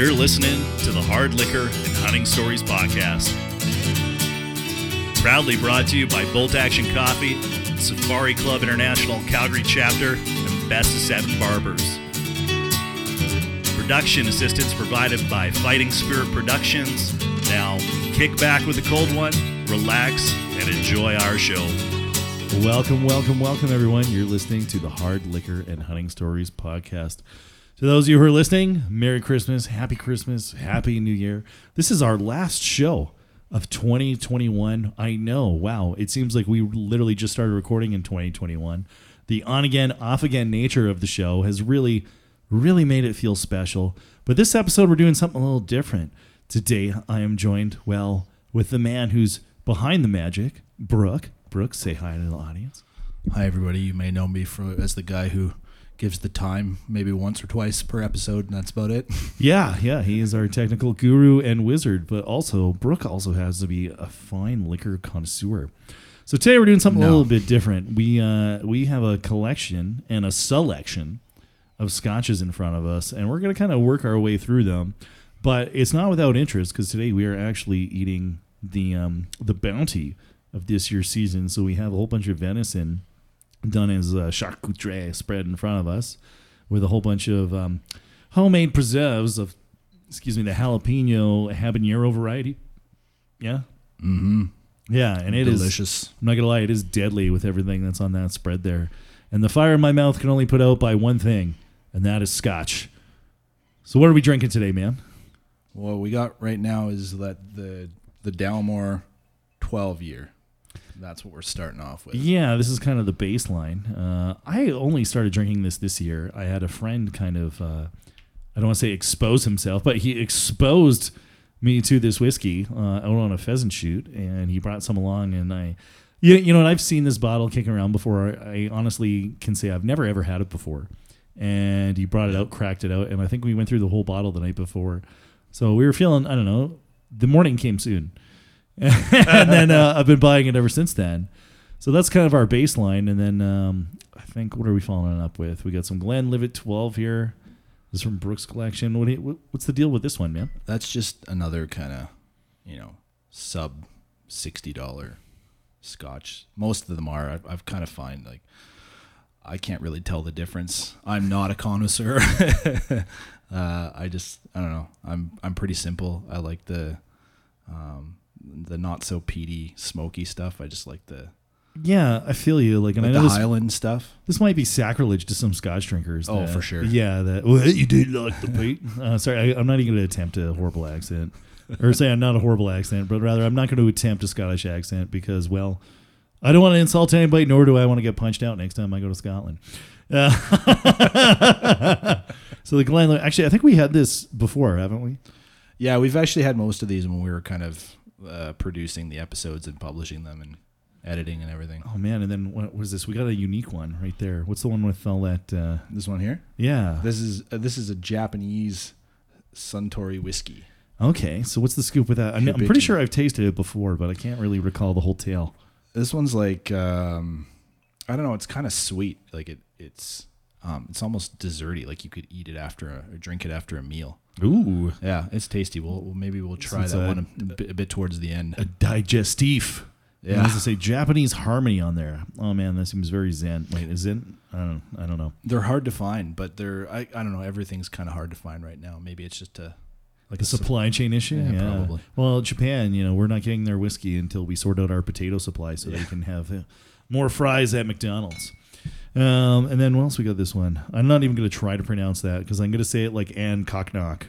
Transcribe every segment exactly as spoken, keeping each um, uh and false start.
You're listening to the Hard Liquor and Hunting Stories podcast. Proudly brought to you by Bolt Action Coffee, Safari Club International Calgary Chapter, and Best of Seven Barbers. Production assistance provided by Fighting Spirit Productions. Now, kick back with a cold one, relax, and enjoy our show. Welcome, welcome, welcome, everyone. You're listening to the Hard Liquor and Hunting Stories podcast. To those of you who are listening, Merry Christmas, Happy Christmas, Happy New Year. This is our last show of twenty twenty-one. I know, wow, it seems like we literally just started recording in twenty twenty-one. The on-again, off-again nature of the show has really, really made it feel special. But this episode, we're doing something a little different. Today, I am joined, well, with the man who's behind the magic, Brooke. Brooke, say hi to the audience. Hi, everybody. You may know me from, as the guy who gives the time maybe once or twice per episode, and that's about it. Yeah, yeah. He is our technical guru and wizard, but also, Brooke also has to be a fine liquor connoisseur. So today we're doing something no. a little bit different. We uh, we have a collection and a selection of scotches in front of us, and we're going to kind of work our way through them, but it's not without interest because today we are actually eating the um, the bounty of this year's season. So we have a whole bunch of venison done as a charcuterie spread in front of us with a whole bunch of um, homemade preserves of, excuse me, the jalapeno habanero variety. Yeah? Mm-hmm. Yeah, and it Delicious. is... Delicious. I'm not going to lie, it is deadly with everything that's on that spread there. And the fire in my mouth can only put out by one thing, and that is scotch. So what are we drinking today, man? What we got right now is that the the Dalmore twelve-year. That's what we're starting off with. Yeah, this is kind of the baseline. Uh, I only started drinking this this year. I had a friend kind of, uh, I don't want to say expose himself, but he exposed me to this whiskey uh, out on a pheasant shoot, and he brought some along, and I, you, you know, and I've seen this bottle kicking around before. I honestly can say I've never, ever had it before. And he brought it out, cracked it out, and I think we went through the whole bottle the night before. So we were feeling, I don't know, the morning came soon. And then uh, I've been buying it ever since then. So that's kind of our baseline. And then um, I think, what are we following up with? We got some Glenlivet twelve here. This is from Brooke's collection. What do you, what's the deal with this one, man? That's just another kind of, you know, sub sixty dollars scotch. Most of them are. I've, I've kind of find like, I can't really tell the difference. I'm not a connoisseur. uh, I just, I don't know. I'm I'm pretty simple. I like the... Um, the not so peaty, smoky stuff. I just like the... Yeah, I feel you. Like, and like I know the this, Highland stuff. This might be sacrilege to some Scotch drinkers. Oh, that, for sure. Yeah, that, well, you do like the peat. Uh, sorry, I, I'm not even going to attempt a horrible accent. Or say I'm not a horrible accent, but rather I'm not going to attempt a Scottish accent because, well, I don't want to insult anybody, nor do I want to get punched out next time I go to Scotland. Uh, so the Glen... Actually, I think we had this before, haven't we? Yeah, we've actually had most of these when we were kind of... Uh, producing the episodes and publishing them and editing and everything. Oh man! And then what was this? We got a unique one right there. What's the one with all that? Uh, this one here. Yeah. This is uh, this is a Japanese Suntory whiskey. Okay, so what's the scoop with that? I'm, I'm pretty sure I've tasted it before, but I can't really recall the whole tale. This one's like um, I don't know. It's kind of sweet. Like it, it's um, it's almost desserty. Like you could eat it after a, or drink it after a meal. Ooh, yeah, it's tasty. We'll, we'll maybe we'll try it's that a, one a, b- a bit towards the end. A digestif. Yeah, I was gonna say Japanese harmony on there. Oh man, that seems very zen. Wait, is it? I don't. I don't know. They're hard to find, but they're. I. I don't know. Everything's kind of hard to find right now. Maybe it's just a like a supply su- chain issue. Yeah, yeah, probably. Well, Japan, you know, we're not getting their whiskey until we sort out our potato supply, so yeah. they can have uh, more fries at McDonald's. Um, and then what else we got this one? I'm not even going to try to pronounce that because I'm going to say it like anCnoc.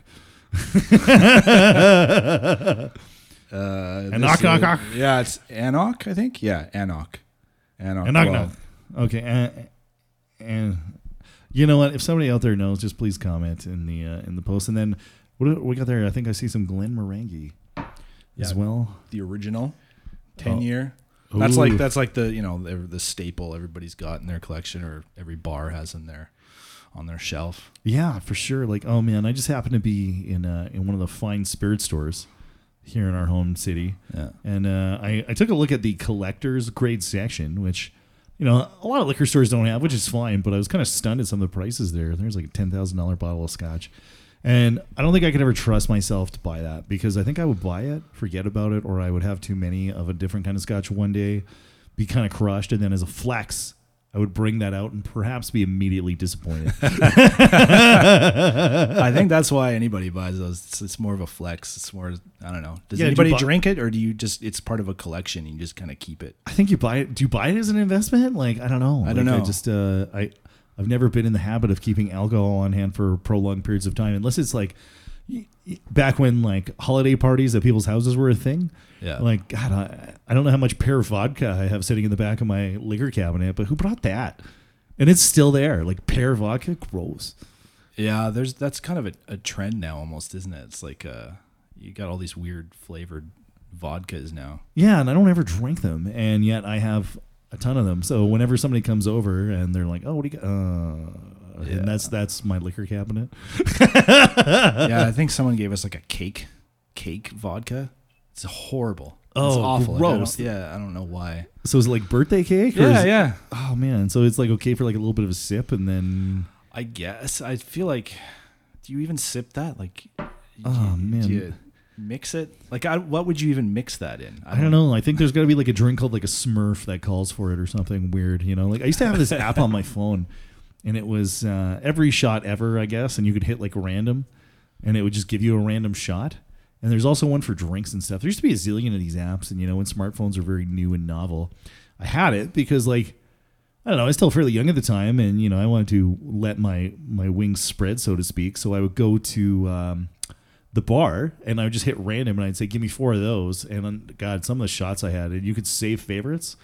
uh, anCnoc. Yeah, it's anCnoc, I think. Yeah, anCnoc. anCnoc. anCnoc. Okay. An, an, you know what? If somebody out there knows, just please comment in the uh, in the post. And then what we got there? I think I see some Glenmorangie yeah, as well. The original ten year. Oh. Ooh. That's like that's like the you know the, the staple everybody's got in their collection or every bar has in their on their shelf. Yeah, for sure. Like oh man, I just happened to be in uh, in one of the fine spirit stores here in our home city, yeah. and uh, I I took a look at the collector's grade section, which you know a lot of liquor stores don't have, which is fine. But I was kind of stunned at some of the prices there. There's like a ten thousand dollar bottle of scotch, And I don't think I could ever trust myself to buy that, because I think I would buy it, forget about it, or I would have too many of a different kind of scotch one day, be kind of crushed, and then as a flex, I would bring that out and perhaps be immediately disappointed. I think that's why anybody buys those. It's, it's more of a flex. It's more, I don't know. Does yeah, anybody do bu- drink it, or do you just, it's part of a collection and you just kind of keep it? I think you buy it. Do you buy it as an investment? Like, I don't know. I like, don't know. I just, uh, I... I've never been in the habit of keeping alcohol on hand for prolonged periods of time, unless it's like back when like holiday parties at people's houses were a thing. Yeah. Like, God, I, I don't know how much pear vodka I have sitting in the back of my liquor cabinet, but who brought that? And it's still there. Like pear vodka, gross. Yeah, there's that's kind of a, a trend now almost, isn't it? It's like uh, you got all these weird flavored vodkas now. Yeah, and I don't ever drink them, and yet I have a ton of them. So whenever somebody comes over and they're like, "Oh, what do you got?" Uh, yeah. And that's that's my liquor cabinet. Yeah, I think someone gave us like a cake, cake vodka. It's horrible. Oh, it's awful. Gross. I yeah, I don't know why. So is it like birthday cake? Or yeah, it, yeah. Oh man, so it's like okay for like a little bit of a sip, and then I guess I feel like, do you even sip that? Like, oh you, man. You, mix it? Like, I, what would you even mix that in? I don't, I don't know. I think there's got to be like a drink called like a Smurf that calls for it or something weird, you know? Like, I used to have this app on my phone, and it was uh, every shot ever, I guess, and you could hit like random, and it would just give you a random shot. And there's also one for drinks and stuff. There used to be a zillion of these apps, and, you know, when smartphones are very new and novel, I had it because, like, I don't know, I was still fairly young at the time, and, you know, I wanted to let my, my wings spread, so to speak. So I would go to... Um, the bar, and I would just hit random, and I'd say, give me four of those. And um, God, some of the shots I had, and you could save favorites,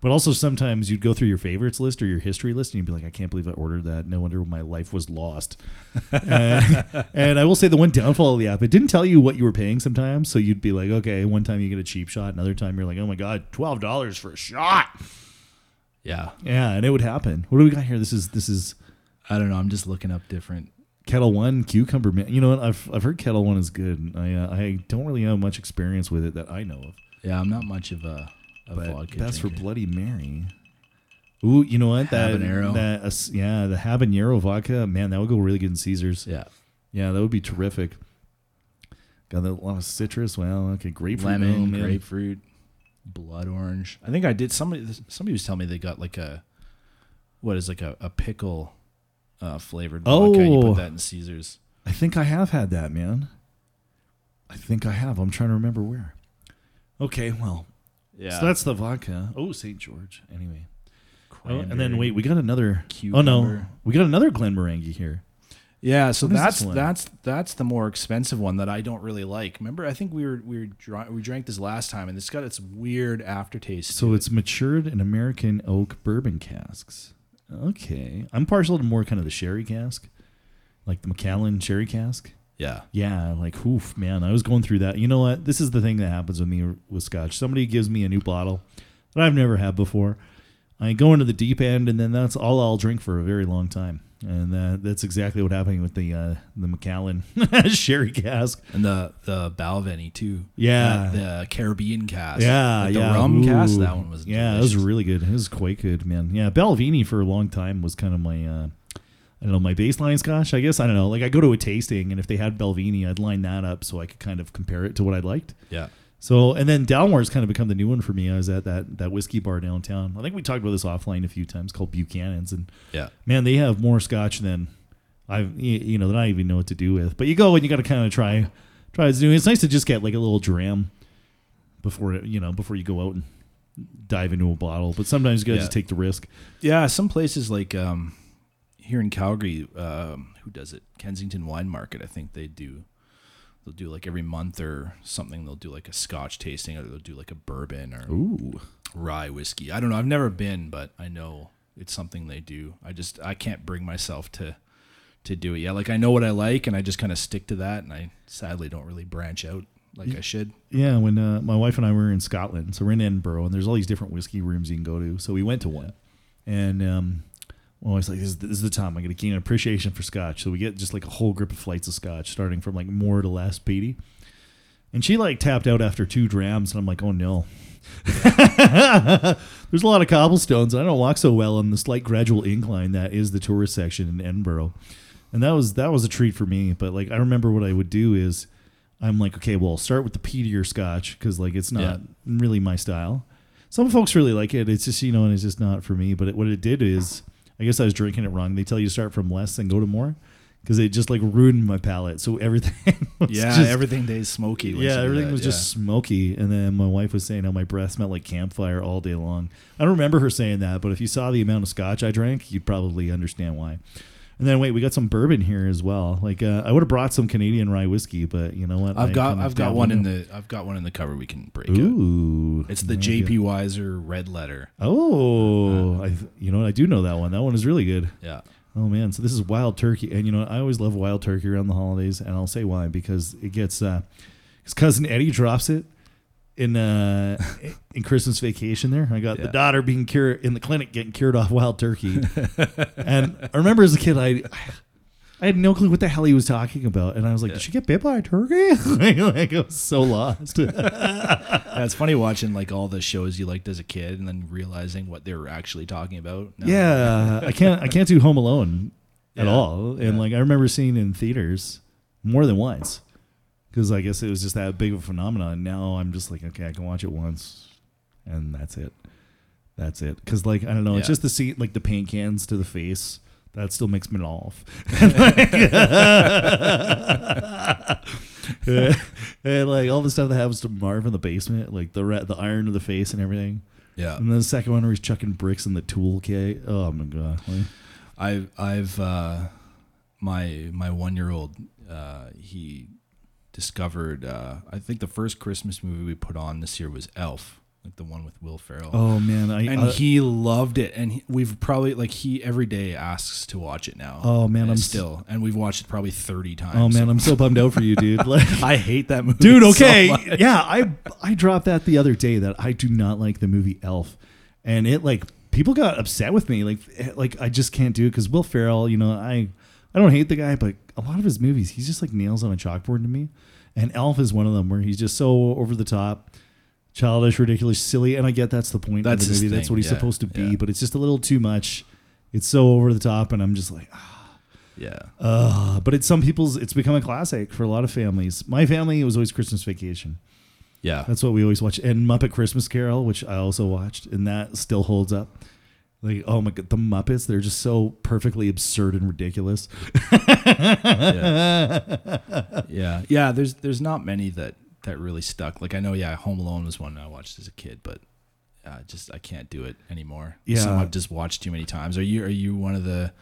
but also sometimes you'd go through your favorites list or your history list, and you'd be like, I can't believe I ordered that. No wonder my life was lost. uh, and I will say the one downfall of the app, it didn't tell you what you were paying sometimes. So you'd be like, okay, one time you get a cheap shot. Another time you're like, oh my God, twelve dollars for a shot. Yeah. Yeah. And it would happen. What do we got here? This is, this is, I don't know. I'm just looking up different. Kettle One cucumber mint. You know what? I've I've heard Kettle One is good. I uh, I don't really have much experience with it that I know of. Yeah, I'm not much of a, a vodka. That's drinker. For Bloody Mary. Ooh, you know what? That habanero. That uh, yeah, the habanero vodka. Man, that would go really good in Caesars. Yeah, yeah, that would be terrific. Got a lot of citrus. Well, okay, grapefruit, lemon, oh, grapefruit, blood orange. I think I did. Somebody somebody was telling me they got like a what is like a, a pickle. Uh, flavored vodka. Oh, you put that in Caesars. I think I have had that, man. I think I have. I'm trying to remember where. Okay, well, yeah. So that's the vodka. Oh, Saint George. Anyway, oh, and then wait, we got another. Cucumber. Oh no, we got another Glenmorangie here. Yeah, so what that's that's that's the more expensive one that I don't really like. Remember, I think we were we were dry, we drank this last time, and it's got its weird aftertaste. So it's it. matured in American oak bourbon casks. Okay. I'm partial to more kind of the sherry cask, like the Macallan sherry cask. Yeah. Yeah. Like, oof, man, I was going through that. You know what? This is the thing that happens with me with scotch. Somebody gives me a new bottle that I've never had before. I go into the deep end, and then that's all I'll drink for a very long time. And uh, that's exactly what happened with the uh, the Macallan sherry cask. And the, the Balvenie, too. Yeah. The, the Caribbean cask. Yeah. Like the yeah. rum Ooh. cask, that one was Yeah, delicious. It was really good. It was quite good, man. Yeah, Balvenie for a long time was kind of my, uh, I don't know, my baseline scotch, I guess. I don't know. Like, I go to a tasting, and if they had Balvenie, I'd line that up so I could kind of compare it to what I liked. Yeah. So, and then Dalmore's kind of become the new one for me. I was at that, that whiskey bar downtown. I think we talked about this offline a few times, called Buchanan's. And yeah, man, they have more scotch than I've, you know, that I even know what to do with. But you go and you got to kind of try, try to do it. It's nice to just get like a little dram before, you know, before you go out and dive into a bottle. But sometimes you got to yeah. just take the risk. Yeah. Some places like um, here in Calgary, um, who does it? Kensington Wine Market, I think they do. They'll do like every month or something. They'll do like a scotch tasting, or they'll do like a bourbon or Ooh. rye whiskey. I don't know. I've never been, but I know it's something they do. I just, I can't bring myself to, to do it. Yeah. Like I know what I like, and I just kind of stick to that. And I sadly don't really branch out like yeah. I should. Yeah. When uh, my wife and I were in Scotland, so we're in Edinburgh, and there's all these different whiskey rooms you can go to. So we went to one, and, um, I'm always like, this is, this is the time I'm going to gain an appreciation for scotch. So we get just like a whole grip of flights of scotch, starting from like Moore to Lastpeaty. And she like tapped out after two drams, and I'm like, oh no. There's a lot of cobblestones. I don't walk so well on the slight gradual incline that is the tourist section in Edinburgh. And that was that was a treat for me. But like I remember what I would do is I'm like, okay, well, I'll start with the peatier scotch because like it's not yeah. really my style. Some folks really like it. It's just, you know, and it's just not for me. But it, what it did is I guess I was drinking it wrong. They tell you to start from less and go to more because it just like ruined my palate. So everything was yeah, just, everything tastes smoky. Yeah, everything that, was yeah. just smoky. And then my wife was saying how my breath smelled like campfire all day long. I don't remember her saying that, but if you saw the amount of scotch I drank, you'd probably understand why. And then wait, we got some bourbon here as well. Like uh, I would have brought some Canadian rye whiskey, but you know what? I've I got I've got one in the I've got one in the cover we can break. Ooh, it. It's the J P. Wiser Red Letter. Oh, uh, I you know what? I do know that one. That one is really good. Yeah. Oh man, so this is Wild Turkey, and you know I always love Wild Turkey around the holidays, and I'll say why because it gets uh, his cousin Eddie drops it in uh, in Christmas vacation there. I got yeah. the daughter being cured in the clinic, getting cured off Wild Turkey, and I remember as a kid I I had no clue what the hell he was talking about, and I was like, yeah. did she get bit by a turkey? like, like I was so lost. Yeah, it's funny watching like all the shows you liked as a kid, and then realizing what they were actually talking about. Now. Yeah, I can't. I can't do Home Alone at yeah, all. And yeah. like I remember seeing it in theaters more than once because I guess it was just that big of a phenomenon. Now I'm just like, okay, I can watch it once, and that's it. That's it. Because like I don't know, yeah. it's just the scene, like the paint cans to the face. That still makes me laugh. and, and like all the stuff that happens to Marv in the basement, like the rat, the iron to the face and everything. Yeah. And then the second one where he's chucking bricks in the tool kit. Oh my god. Like, I've I've uh, my my one year old uh, he discovered uh, I think the first Christmas movie we put on this year was Elf. Like the one with Will Ferrell. Oh man, I, and uh, he loved it. And he, we've probably like he every day asks to watch it now. Oh man, I'm still and we've watched it probably thirty times. Oh man, so. I'm so bummed out for you, dude. Like, I hate that movie, dude. Okay, so much. yeah, I I dropped that the other day that I do not like the movie Elf, and it like people got upset with me. Like like I just can't do it because Will Ferrell, you know, I I don't hate the guy, but a lot of his movies he's just like nails on a chalkboard to me, and Elf is one of them where he's just so over the top. Childish, ridiculous, silly, and I get that's the point that's of the movie. That's what he's yeah. supposed to be, yeah. but it's just a little too much. It's so over the top, and I'm just like, ah. Yeah. Uh, but it's some people's, it's become a classic for a lot of families. My family, it was always Christmas Vacation. Yeah. That's what we always watch. And Muppet Christmas Carol, which I also watched, and that still holds up. Like, oh my God, the Muppets, they're just so perfectly absurd and ridiculous. yeah. yeah. Yeah, there's there's not many that that really stuck. Like I know, yeah, Home Alone was one I watched as a kid, but uh, just I can't do it anymore. Yeah, some I've just watched too many times. Are you are you one of the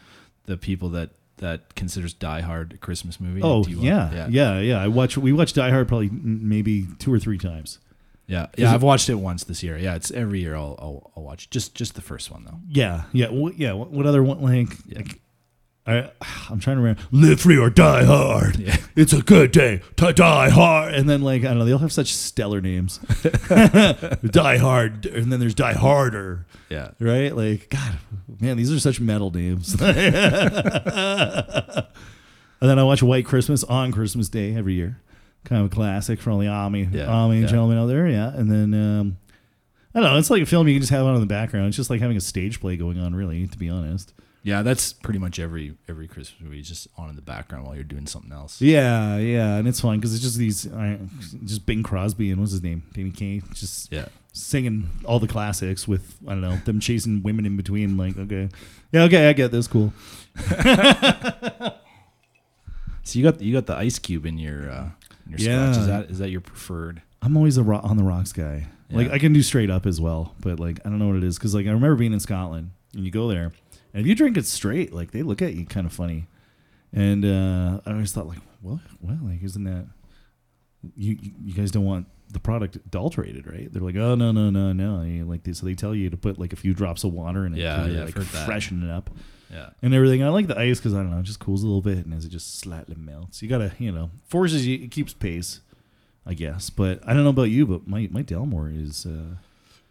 the people that that considers Die Hard a Christmas movie? Oh do you yeah, want, yeah, yeah, yeah. I watch we watch Die Hard probably maybe two or three times. Yeah, yeah. I've it, watched it once this year. Yeah, it's every year I'll I'll, I'll watch just just the first one though. Yeah, yeah, what, yeah. What, what other one? Like, yeah. like I, I'm trying to remember. Live free or die hard. Yeah. It's a good day to die hard. And then, like, I don't know, they all have such stellar names. Die hard. And then there's Die Harder. Yeah. Right? Like, God, man, these are such metal names. And then I watch White Christmas on Christmas Day every year. Kind of a classic for all the Ami, yeah, Ami yeah. gentlemen out there. Yeah. And then, um, I don't know, it's like a film you can just have on in the background. It's just like having a stage play going on, really, to be honest. Yeah, that's pretty much every every Christmas movie, just on in the background while you're doing something else. Yeah, yeah, and it's fun because it's just these, uh, just Bing Crosby and what's his name, Danny Kaye, just yeah. singing all the classics with I don't know them chasing women in between. Like, okay, yeah, okay, I get this, cool. So you got you got the Ice Cube in your uh, in your yeah. scotch. Is that is that your preferred? I'm always a ro- on the rocks guy. Yeah. Like I can do straight up as well, but like I don't know what it is because like I remember being in Scotland and you go there. And if you drink it straight, like they look at you kind of funny, and uh, I always thought like, well, well, like isn't that you? You guys don't want the product adulterated, right? They're like, oh no, no, no, no, you like this. So they tell you to put like a few drops of water in it, yeah, to yeah, like freshen that. it up, yeah, and everything. I like the ice because I don't know, it just cools a little bit, and as it just slightly melts, you gotta, you know, forces you, it keeps pace, I guess. But I don't know about you, but my my Dalmore is. Uh,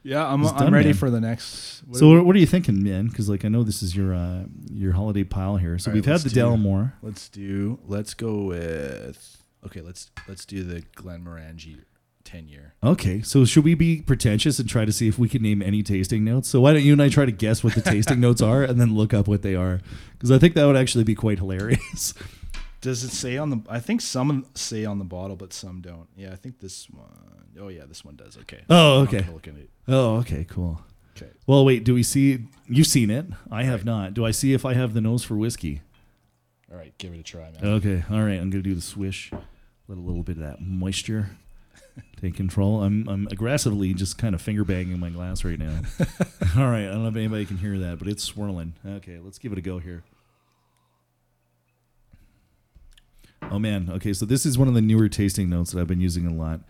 Yeah, I'm I'm done, ready man. for the next. What so, what are you thinking, man? Because like I know this is your uh, your holiday pile here. So right, we've had the do, Dalmore. Let's do. Let's go with. Okay, let's let's do the Glenmorangie ten year. Okay, so should we be pretentious and try to see if we can name any tasting notes? So why don't you and I try to guess what the tasting notes are and then look up what they are? Because I think that would actually be quite hilarious. Does it say on the... I think some say on the bottle, but some don't. Yeah, I think this one... Oh, yeah, this one does. Okay. Oh, okay. Look at it. Oh, okay, cool. Okay. Well, wait, do we see... You've seen it. I have right. not. Do I see if I have the nose for whiskey? All right, give it a try, man. Okay, all right, I'm going to do the swish. Let a little bit of that moisture take control. I'm I'm aggressively just kind of finger banging my glass right now. All right, I don't know if anybody can hear that, but it's swirling. Okay, let's give it a go here. Oh, man. Okay, so this is one of the newer tasting notes that I've been using a lot.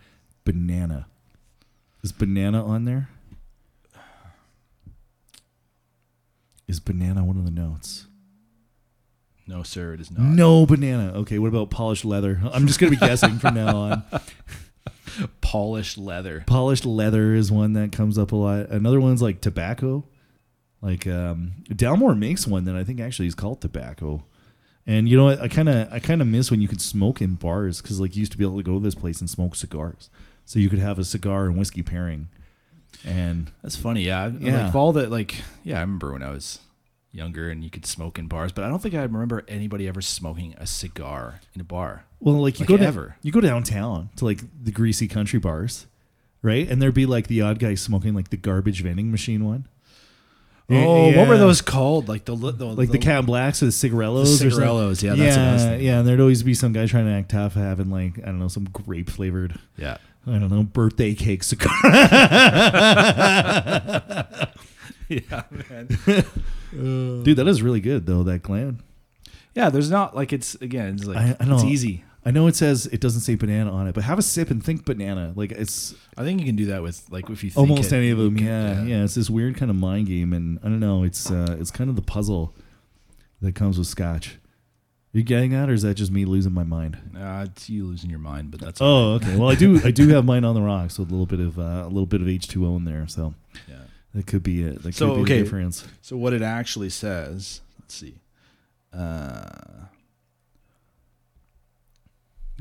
Banana. Is banana on there? Is banana one of the notes? No, sir, it is not. No banana. Okay, what about polished leather? I'm just going to be guessing from now on. Polished leather. Polished leather is one that comes up a lot. Another one's like tobacco. Like um, Dalmore makes one that I think actually is called tobacco. And you know what? I kind of I kind of miss when you could smoke in bars, because like you used to be able to go to this place and smoke cigars. So you could have a cigar and whiskey pairing. And that's funny. Yeah, yeah. Like all that. Like yeah, I remember when I was younger and you could smoke in bars, but I don't think I remember anybody ever smoking a cigar in a bar. Well, like you like go ever. You go downtown to like the greasy country bars, right? And there'd be like the odd guy smoking like the garbage vending machine one. Oh, yeah. What were those called? Like the, the like the, the Cat Blacks or the Cigarillos? The Cigarillos, yeah, that's yeah, what I was yeah. And there'd always be some guy trying to act tough, having like I don't know, some grape flavored, yeah, I don't know, birthday cake cigar. Yeah, man. Dude, that is really good though. That Glen. Yeah, there's not like it's again. It's like I, I know, it's easy. I know it says it doesn't say banana on it, but have a sip and think banana. Like it's. I think you can do that with like if you think almost it, any of them. Can, yeah, yeah, yeah. It's this weird kind of mind game, and I don't know. It's uh, it's kind of the puzzle that comes with Scotch. You getting that, or is that just me losing my mind? Uh, it's you losing your mind, but that's. Oh, all right. Okay. Well, I do I do have mine on the rocks with a little bit of uh, a little bit of H two O in there, so. Yeah. That could be it. That so, could be okay. The difference. So what it actually says, let's see. Uh,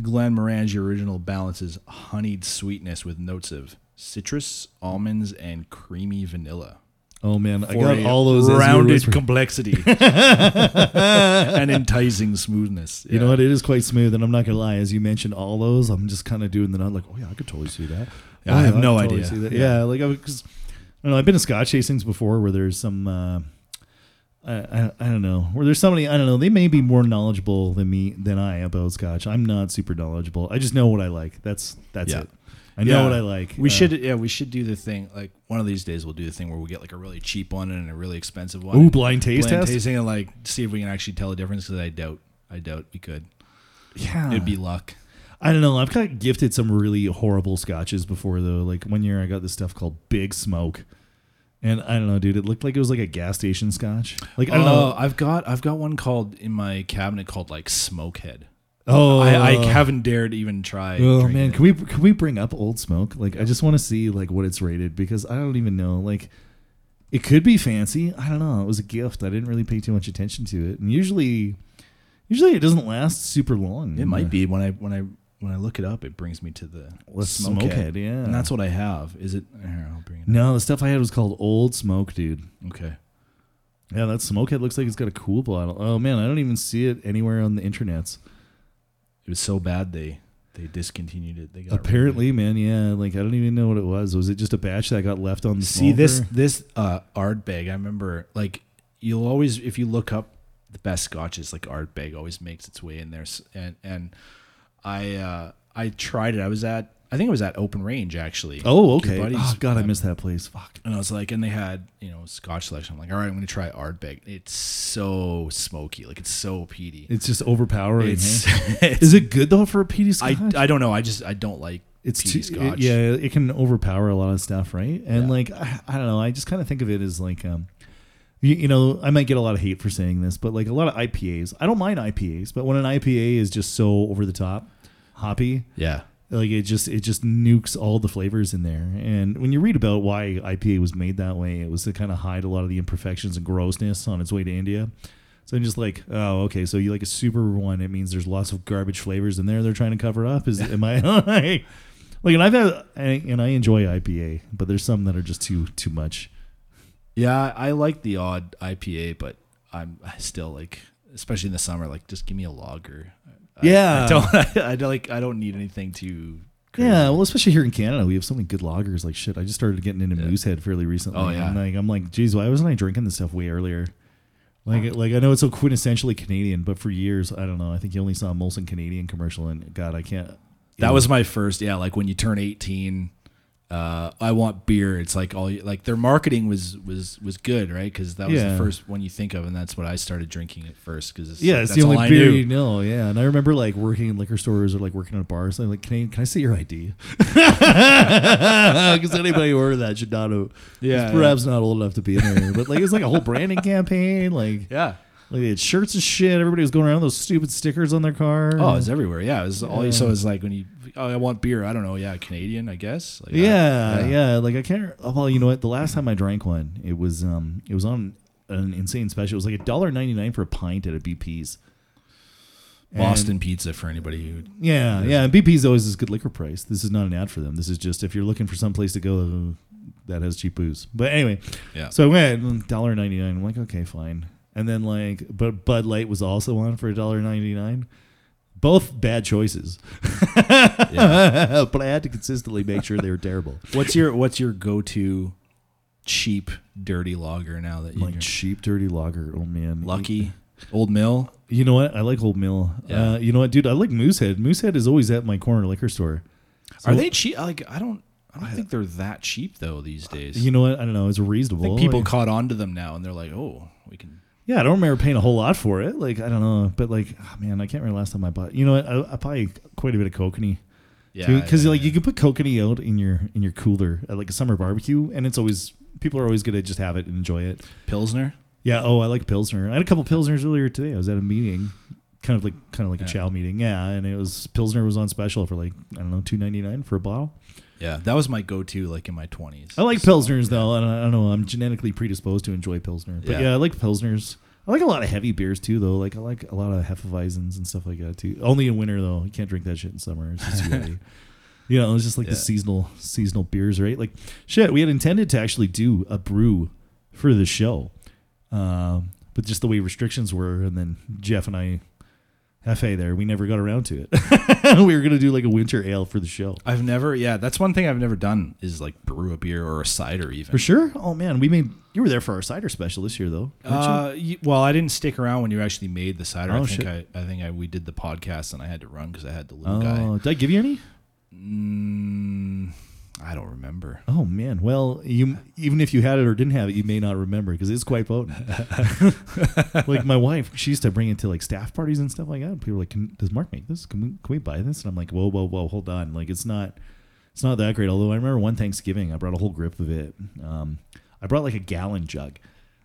Glenmorangie original balances honeyed sweetness with notes of citrus, almonds, and creamy vanilla. Oh, man. I got all those. Rounded complexity. And enticing smoothness. Yeah. You know what? It is quite smooth. And I'm not going to lie. As you mentioned all those, I'm just kind of doing the nod like, oh, yeah, I could totally see that. Yeah, oh, I have I no totally idea. See that. Yeah. yeah, like I because... I don't know, I've been to Scotch tastings before where there's some, uh, I, I I don't know, where there's somebody, I don't know, they may be more knowledgeable than me, than I about Scotch. I'm not super knowledgeable. I just know what I like. That's that's yeah. it. I know yeah. what I like. We uh, should, yeah, we should do the thing, like one of these days we'll do the thing where we get like a really cheap one and a really expensive one. Ooh, blind taste blind test? Tasting and like see if we can actually tell the difference, because I doubt, I doubt we could. Yeah. It'd be luck. I don't know. I've kind of gifted some really horrible scotches before, though. Like one year I got this stuff called Big Smoke. And I don't know, dude. It looked like it was like a gas station scotch. Like I don't oh, know. I've got I've got one called in my cabinet called like Smokehead. Oh, I, I haven't dared even try. Oh man, it. can we can we bring up Old Smoke? Like yeah. I just want to see like what it's rated, because I don't even know. Like it could be fancy. I don't know. It was a gift. I didn't really pay too much attention to it. And usually, usually it doesn't last super long. It might be when I when I. When I look it up, it brings me to the Smokehead, yeah, and that's what I have. Is it? Here, I'll bring it. No, up. The stuff I had was called Old Smoke, dude. Okay, yeah, that Smokehead looks like it's got a cool bottle. Oh man, I don't even see it anywhere on the internets. It was so bad they they discontinued it. They got apparently, rid of it. Man, yeah, like I don't even know what it was. Was it just a batch that got left on the? See smoker? this this uh, Ardbeg. I remember like you'll always if you look up the best scotches, like Ardbeg always makes its way in there, and and. I uh, I tried it. I was at I think it was at Open Range actually. Oh, okay. Oh god, I missed that place. Fuck. And I was like, and they had you know Scotch selection. I'm like, all right, I'm gonna try Ardbeg. It's so smoky, like it's so peaty. It's just overpowering. It's, it's, is it good though for a peaty Scotch? I, I don't know. I just I don't like it's peaty too, Scotch. It, yeah, it can overpower a lot of stuff, right? And yeah. like I, I don't know. I just kind of think of it as like um, you, you know, I might get a lot of hate for saying this, but like a lot of I P As. I don't mind I P As, but when an I P A is just so over the top. Hoppy, yeah, like it just it just nukes all the flavors in there. And when you read about why I P A was made that way, it was to kind of hide a lot of the imperfections and grossness on its way to India. So I'm just like, oh, okay, so you like a super one? It means there's lots of garbage flavors in there. They're trying to cover up. Is am I? Like, and I've had, and I enjoy I P A, but there's some that are just too too much. Yeah, I like the odd I P A, but I'm still like, especially in the summer, like just give me a lager. Yeah, I, I don't. I, I don't like. I don't need anything too crazy. Yeah, well, especially here in Canada, we have so many good lagers. Like shit, I just started getting into yeah. Moosehead fairly recently. Oh yeah, and like, I'm like, geez, why wasn't I drinking this stuff way earlier? Like, like I know it's so quintessentially Canadian, but for years, I don't know. I think you only saw a Molson Canadian commercial, and God, I can't. That was, was my first, yeah. Like when you turn eighteen, uh, I want beer. It's like all like their marketing was was was good, right? Because that was yeah. the first one you think of, and that's what I started drinking at first. Because yeah, like, it's that's the only all beer I knew. You know. Yeah, and I remember like working in liquor stores or like working at a bar. So I'm like, Canadian, can I see your I D? Because anybody who ordered that should not have. Yeah, perhaps yeah. not old enough to be in there. But like it's like a whole branding campaign. Like yeah. Like they had shirts and shit. Everybody was going around with those stupid stickers on their car. Oh, it's everywhere. Yeah, it was all yeah. you saw is like when you, oh, I want beer. I don't know. Yeah, Canadian, I guess. Like, yeah, I, yeah, yeah. Like I can't. Oh, well, you know what? The last time I drank one, it was um, it was on an insane special. It was like a dollar ninety nine for a pint at a B P's. Boston and, Pizza for anybody who. Yeah, yeah. And B P's always is good liquor price. This is not an ad for them. This is just if you're looking for some place to go that has cheap booze. But anyway, yeah. So I went dollar ninety nine. I'm like, okay, fine. And then like, but Bud Light was also on for a dollar ninety-nine. Both bad choices, yeah. But I had to consistently make sure they were terrible. What's your What's your go to cheap dirty lager now that you like cheap dirty lager? Oh man, Lucky, Old Mill. You know what? I like Old Mill. Yeah. Uh, you know what, dude? I like Moosehead. Moosehead is always at my corner liquor store. So are they cheap? Like I don't. I don't I, think they're that cheap though these days. You know what? I don't know. It's reasonable. I think people like, caught on to them now, and they're like, oh, we can. Yeah, I don't remember paying a whole lot for it. Like, I don't know. But, like, oh, man, I can't remember last time I bought it. You know what? I, I buy quite a bit of Kokanee. Yeah. Because, yeah, like, yeah. you can put Kokanee out in your in your cooler at, like, a summer barbecue. And it's always, people are always going to just have it and enjoy it. Pilsner? Yeah. Oh, I like Pilsner. I had a couple Pilsners earlier today. I was at a meeting, kind of like kind of like yeah. a chow meeting. Yeah. And it was, Pilsner was on special for, like, I don't know, two ninety-nine for a bottle. Yeah. That was my go-to, like, in my twenties. I like so, Pilsners, yeah. though. And I don't know. I'm genetically predisposed to enjoy Pilsner. But, yeah. yeah, I like Pilsners. I like a lot of heavy beers, too, though. Like, I like a lot of Hefeweizens and stuff like that, too. Only in winter, though. You can't drink that shit in summer. It's just really, you know, it's just, like, yeah. the seasonal seasonal beers, right? Like, shit, we had intended to actually do a brew for the show. Um, but just the way restrictions were, and then Jeff and I... Hefe there, we never got around to it. We were going to do like a winter ale for the show. I've never, yeah, that's one thing I've never done is like brew a beer or a cider even. For sure? Oh man, we made, you were there for our cider special this year though, weren't uh, you? Well, I didn't stick around when you actually made the cider. Oh, I think, I, I think I, we did the podcast and I had to run because I had the little oh, guy. Did I give you any? Mm, I don't remember. Oh man, well, you even if you had it or didn't have it, you may not remember because it's quite potent. Like my wife, she used to bring it to like staff parties and stuff like that. People were like, can, does Mark make this? Can we, can we buy this? And I'm like, whoa, whoa, whoa, hold on. Like it's not, it's not that great. Although I remember one Thanksgiving, I brought a whole grip of it. Um, I brought like a gallon jug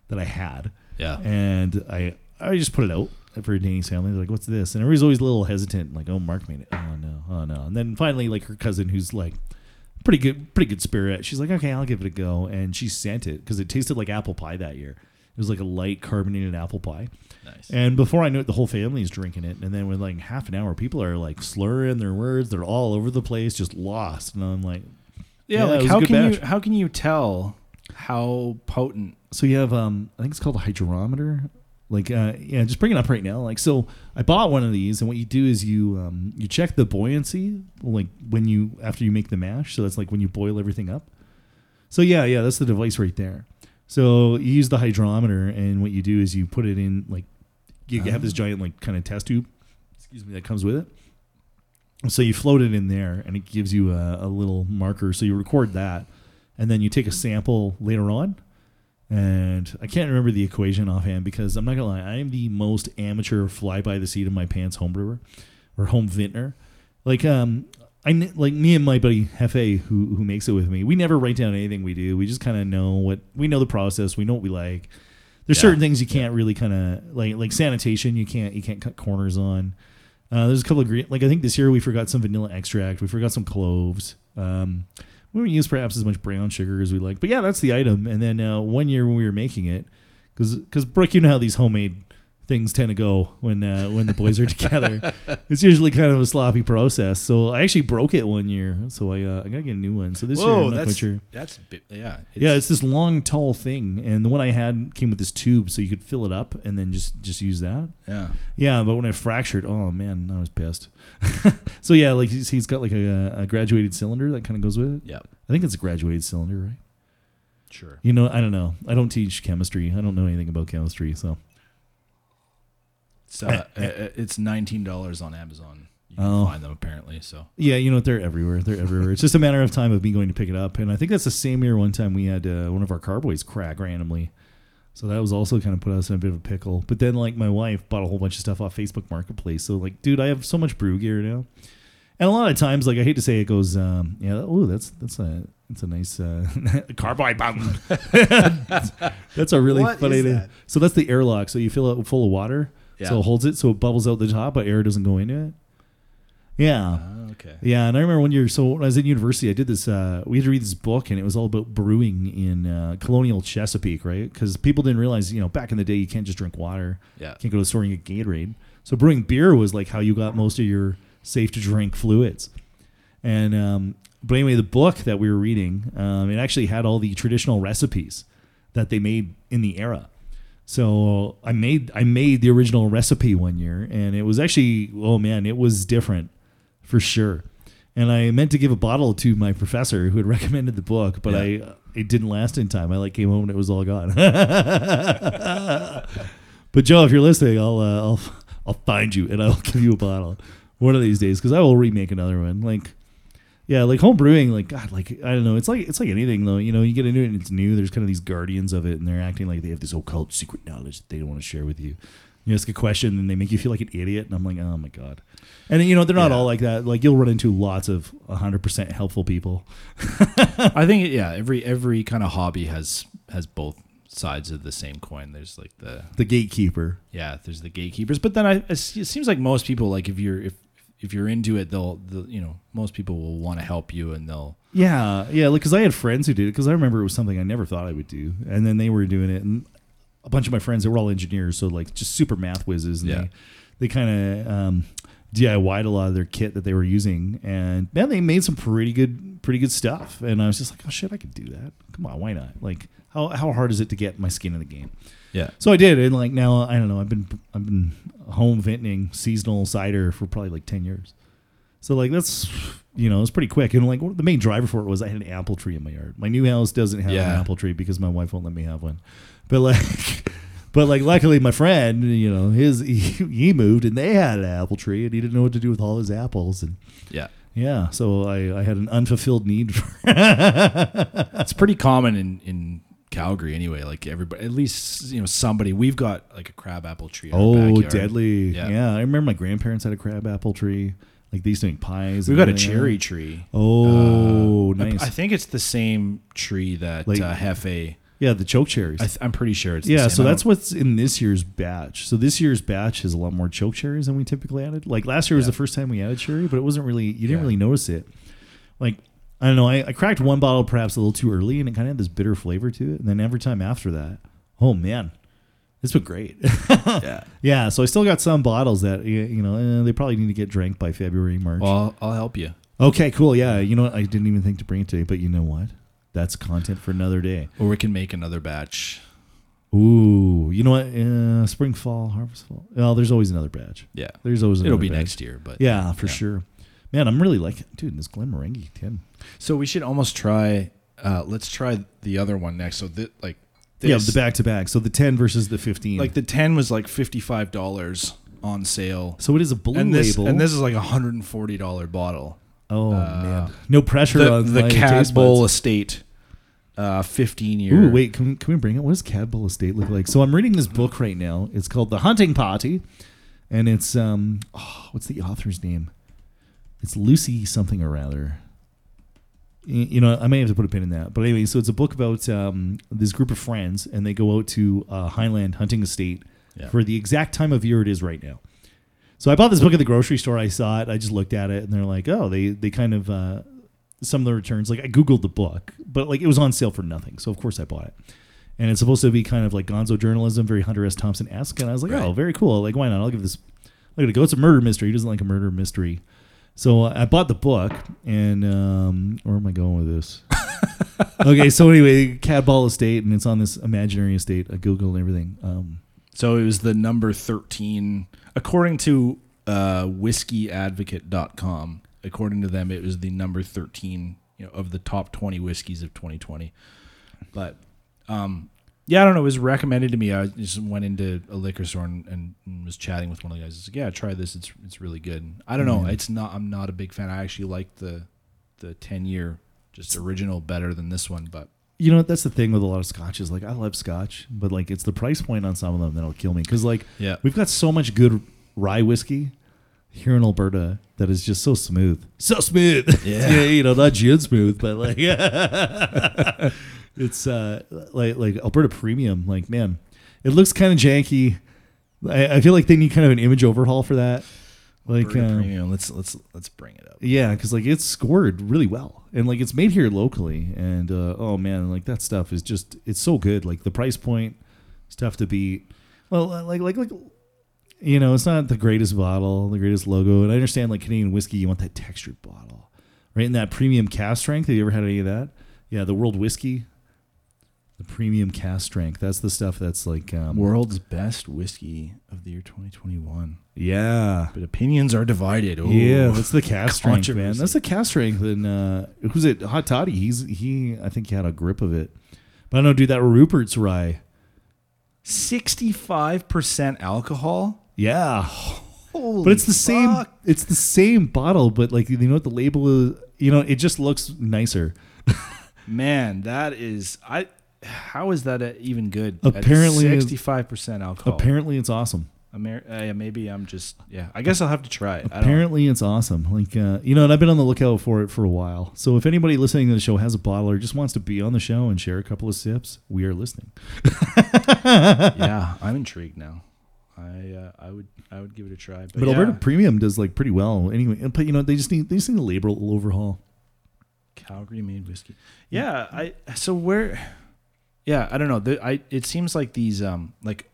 that I had. Yeah. And I, I just put it out for Danny's family. They're like, what's this? And everybody's always a little hesitant. Like, oh, Mark made it. Oh no, oh no. And then finally, like her cousin, who's like. Pretty good, pretty good spirit. She's like, okay, I'll give it a go, and she sent it because it tasted like apple pie that year. It was like a light carbonated apple pie. Nice. And before I knew it, the whole family is drinking it, and then with like half an hour, people are like slurring their words. They're all over the place, just lost. And I'm like, yeah, yeah like how can batch. you how can you tell how potent? So you have um, I think it's called a hydrometer. Like uh, yeah, just bring it up right now. Like so, I bought one of these, and what you do is you um, you check the buoyancy, like when you after you make the mash. So that's like when you boil everything up. So yeah, yeah, that's the device right there. So you use the hydrometer, and what you do is you put it in like you uh-huh. have this giant like kind of test tube, excuse me, that comes with it. So you float it in there, and it gives you a, a little marker. So you record that, and then you take a sample later on. And I can't remember the equation offhand because I'm not going to lie. I am the most amateur fly-by-the-seat-of-my-pants homebrewer or home vintner. Like um, I like me and my buddy Hefe, who who makes it with me, we never write down anything we do. We just kind of know what – we know the process. We know what we like. There's yeah. certain things you can't yeah. really kind of – like like sanitation, you can't you can't cut corners on. Uh, there's a couple of green – like I think this year we forgot some vanilla extract. We forgot some cloves. Um We don't use perhaps as much brown sugar as we like. But yeah, that's the item. And then uh, one year when we were making it, because Brooke, you know how these homemade things tend to go when uh, when the boys are together. It's usually kind of a sloppy process. So I actually broke it one year, so I uh, I gotta get a new one. So this Whoa, year, I'm not that's, quite sure. That's a bit, yeah, it's, yeah. It's this long, tall thing, and the one I had came with this tube, so you could fill it up and then just, just use that. Yeah, yeah. But when I fractured, oh man, I was pissed. So yeah, like he's, he's got like a, a graduated cylinder that kind of goes with it. Yeah, I think it's a graduated cylinder, right? Sure. You know, I don't know. I don't teach chemistry. I don't know anything about chemistry, so. So uh, it's nineteen dollars on Amazon. You can oh. find them apparently. So yeah, you know, they're everywhere. They're everywhere. It's just a matter of time of me going to pick it up. And I think that's the same year one time we had uh, one of our carboys crack randomly. So that was also kind of put us in a bit of a pickle. But then like my wife bought a whole bunch of stuff off Facebook Marketplace. So like, dude, I have so much brew gear now. And a lot of times, like I hate to say it goes, um, yeah, oh, that's that's a that's a nice uh, carboy bomb. that's, that's a really what funny. That? So that's the airlock. So you fill it full of water. Yeah. So it holds it, so it bubbles out the top, but air doesn't go into it. Yeah. Uh, okay. Yeah, and I remember one year, so when I was in university, I did this, uh, we had to read this book, and it was all about brewing in uh, colonial Chesapeake, right? Because people didn't realize, you know, back in the day, you can't just drink water. Yeah. You can't go to the store and get Gatorade. So brewing beer was like how you got most of your safe-to-drink fluids. And um, but anyway, the book that we were reading, um, it actually had all the traditional recipes that they made in the era. So I made I made the original recipe one year, and it was actually, oh man, it was different for sure. And I meant to give a bottle to my professor who had recommended the book, but yeah. I it didn't last in time. I like came home and it was all gone. But Joe, if you're listening, I'll uh, I'll I'll find you and I'll give you a bottle one of these days because I will remake another one. Like yeah, like home brewing, like God, like I don't know, it's like it's like anything though. You know, you get into it and it's new. There's kind of these guardians of it, and they're acting like they have this occult secret knowledge that they don't want to share with you. You ask a question, and they make you feel like an idiot. And I'm like, oh my God. And you know, they're not yeah. all like that. Like you'll run into lots of one hundred percent helpful people. I think yeah, every every kind of hobby has has both sides of the same coin. There's like the the gatekeeper. Yeah, there's the gatekeepers, but then I it seems like most people like if you're if. If you're into it, they'll, they'll, you know, most people will want to help you and they'll. Yeah. Yeah. Like, cause I had friends who did it. Cause I remember it was something I never thought I would do. And then they were doing it. And a bunch of my friends, they were all engineers. So like just super math whizzes. And yeah. They, they kind of um, D I Y'd a lot of their kit that they were using. And man, they made some pretty good, pretty good stuff. And I was just like, oh shit, I could do that. Come on. Why not? Like how, how hard is it to get my skin in the game? Yeah. So I did, and like now I don't know. I've been I've been home venting seasonal cider for probably like ten years. So like that's you know it's pretty quick. And like the main driver for it was I had an apple tree in my yard. My new house doesn't have yeah. an apple tree because my wife won't let me have one. But like, but like luckily my friend, you know, his he, he moved and they had an apple tree and he didn't know what to do with all his apples and yeah. Yeah. So I I had an unfulfilled need for. It's pretty common in in. Calgary anyway, like everybody, at least you know somebody. We've got like a crab apple tree. In oh, our backyard. Deadly! Yeah. yeah, I remember my grandparents had a crab apple tree. Like they used to make pies. We've got a cherry that. Tree. Oh, uh, nice! I, I think it's the same tree that like, uh, Hefe. Yeah, the choke cherries. I th- I'm pretty sure it's. Yeah, the same. So that's what's in this year's batch. So this year's batch has a lot more choke cherries than we typically added. Like last year yeah. was the first time we added cherry, but it wasn't really. You didn't yeah. really notice it. Like. I don't know. I, I cracked one bottle perhaps a little too early, and it kind of had this bitter flavor to it. And then every time after that, oh man, it's been great. yeah, yeah. So I still got some bottles that you know they probably need to get drank by February, March. Well, I'll, I'll help you. Okay, cool. Yeah, you know what? I didn't even think to bring it today, but you know what? That's content for another day. Or we can make another batch. Ooh, you know what? Uh, spring, fall, harvest, fall. Oh, there's always another batch. Yeah, there's always. Another It'll be batch. Next year, but yeah, for yeah. sure. Man, I'm really liking, dude, this Glenmorangie ten. So we should almost try, uh, let's try the other one next. So that like this. Yeah, the back-to-back. So the ten versus the fifteen. Like the ten was like fifty-five dollars on sale. So it is a blue and this, label. And this is like a one hundred forty dollars bottle. Oh, uh, man. No pressure the, on the Cadboll Estate. Uh, fifteen year. Ooh, wait, can, can we bring it? What does Cadboll Estate look like? So I'm reading this book right now. It's called The Hunting Party. And it's, um, oh, what's the author's name? It's Lucy something or rather. You know, I may have to put a pin in that. But anyway, so it's a book about um, this group of friends, and they go out to uh, Highland hunting estate yeah. for the exact time of year it is right now. So I bought this book at the grocery store. I saw it. I just looked at it, and they're like, oh, they they kind of, uh, some of the returns. Like, I Googled the book, but, like, it was on sale for nothing. So, of course, I bought it. And it's supposed to be kind of like gonzo journalism, very Hunter S. Thompson-esque. And I was like, right. oh, very cool. Like, why not? I'll give this look at it. Go. It's a murder mystery. He doesn't like a murder mystery. So uh, I bought the book, and um, where am I going with this? Okay, so anyway, Cadboll Estate, and it's on this imaginary estate. I Googled and everything. Um, so it was the number thirteen. According to uh, whiskey advocate dot com, according to them, it was the number thirteen, you know, of the top twenty whiskeys of twenty twenty. But... Um, yeah, I don't know. It was recommended to me. I just went into a liquor store and, and was chatting with one of the guys. It's like, yeah, try this. It's it's really good. And I don't know. Mm. It's not. I'm not a big fan. I actually like the the ten year just original better than this one. But you know, that's the thing with a lot of scotches. Like I love scotch, but like it's the price point on some of them that'll kill me. Because like yeah. we've got so much good rye whiskey here in Alberta that is just so smooth, so smooth. Yeah, yeah you know, not gin smooth, but like. It's uh like like Alberta Premium, like man, it looks kind of janky. I, I feel like they need kind of an image overhaul for that. Like Alberta um, Premium, let's let's let's bring it up. Yeah, because like it's scored really well, and like it's made here locally, and uh, oh man, like that stuff is just it's so good. Like the price point, it's tough to beat. Well, like like like you know, it's not the greatest bottle, the greatest logo, and I understand like Canadian whiskey, you want that textured bottle, right? And that premium cast strength. Have you ever had any of that? Yeah, the World Whiskey. The premium cast strength. That's the stuff that's like... Um, World's best whiskey of the year twenty twenty-one. Yeah. But opinions are divided. Ooh. Yeah, that's the cast strength, man. That's the cast strength. And uh, who's it? Hot Toddy. He's he. I think he had a grip of it. But I don't know, dude, that Rupert's rye. sixty-five percent alcohol? Yeah. Holy but it's the fuck. same. It's the same bottle, but like, you know what the label is? You know, it just looks nicer. Man, that is... I. How is that even good? Apparently, sixty-five percent alcohol. Apparently, it's awesome. Amer- uh, maybe I'm just yeah. I guess I'll have to try it. Apparently, it's awesome. Like uh, you know, and I've been on the lookout for it for a while. So if anybody listening to the show has a bottle or just wants to be on the show and share a couple of sips, we are listening. Yeah, I'm intrigued now. I uh, I would I would give it a try. But, but yeah. Alberta Premium does like pretty well anyway. But you know, they just need they just need a label overhaul. Calgary made whiskey. Yeah, I so where. Yeah, I don't know. The, I it seems like these um like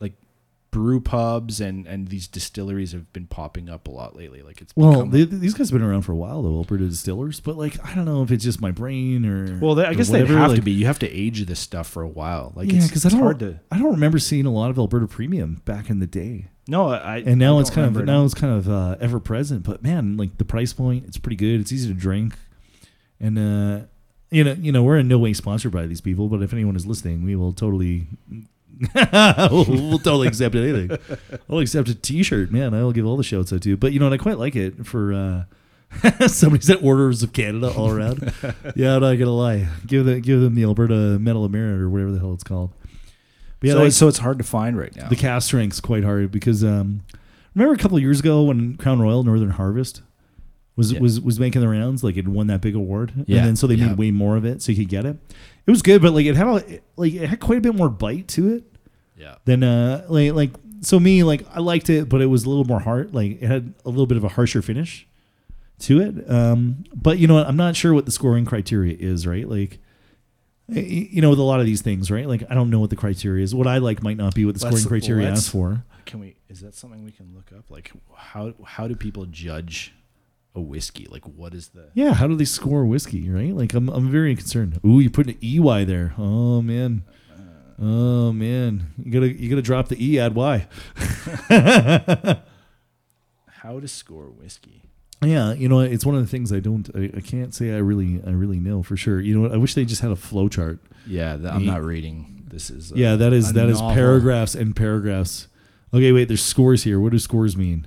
like brew pubs and, and these distilleries have been popping up a lot lately. Like it's well, they, these guys have been around for a while though, Alberta distillers. But like I don't know if it's just my brain or well, they, I or guess they have like, to be. You have to age this stuff for a while. Like yeah, because I don't hard to, I don't remember seeing a lot of Alberta Premium back in the day. No, I and now I it's kind of now it's kind of uh, ever present. But man, like the price point, it's pretty good. It's easy to drink, and. uh You know, you know, we're in no way sponsored by these people, but if anyone is listening, we will totally, we'll, we'll totally accept anything. I'll accept a T-shirt, man. I'll give all the shouts out to. But you know, and I quite like it for uh, somebody said orders of Canada all around. Yeah, I'm not gonna lie. Give the give them the Alberta Medal of Merit or whatever the hell it's called. But yeah, so, like, so it's hard to find right now. The cast strength's quite hard because um, remember a couple of years ago when Crown Royal Northern Harvest. Was yeah. was was making the rounds, like it won that big award, yeah. and then so they yeah. made way more of it, so you could get it. It was good, but like it had all, like it had quite a bit more bite to it. Yeah. Then uh, like like so me like I liked it, but it was a little more hard. Like it had a little bit of a harsher finish to it. Um, but you know what? I'm not sure what the scoring criteria is, right? Like, you know, with a lot of these things, right? Like I don't know what the criteria is. What I like might not be what the scoring let's, criteria let's, asks for. Can we? Is that something we can look up? Like how how do people judge? A whiskey, like what is the yeah? How do they score whiskey, right? Like I'm, I'm very concerned. Ooh, you put an E Y there. Oh man, oh man, you gotta, you gotta drop the E, add Y. How to score whiskey? Yeah, you know, it's one of the things I don't, I, I can't say I really, I really know for sure. You know what? I wish they just had a flow chart. Yeah, that, I'm e- not reading. This is yeah, a, that is that novel. Is paragraphs and paragraphs. Okay, wait, there's scores here. What do scores mean?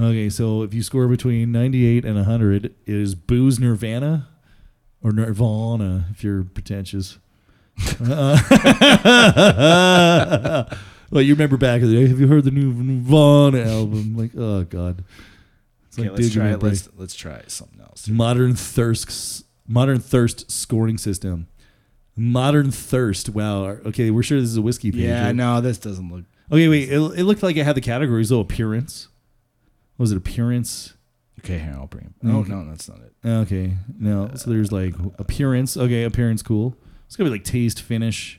Okay, so if you score between ninety-eight and one hundred, it is booze Nirvana or Nirvana if you're pretentious. uh, well, you remember back in the day, have you heard the new Nirvana album? Like, oh, God. It's okay, like, let's, try, let's, let's try something else. Modern Thirst, Modern Thirst scoring system. Modern Thirst. Wow. Okay, we're sure this is a whiskey page. Yeah, right? No, this doesn't look... Okay, wait. It, it looked like it had the categories, though. Appearance. Was it appearance? Okay, here, I'll bring it. No, okay. No, that's not it. Okay, no. So there's like appearance. Okay, appearance, cool. It's going to be like taste, finish.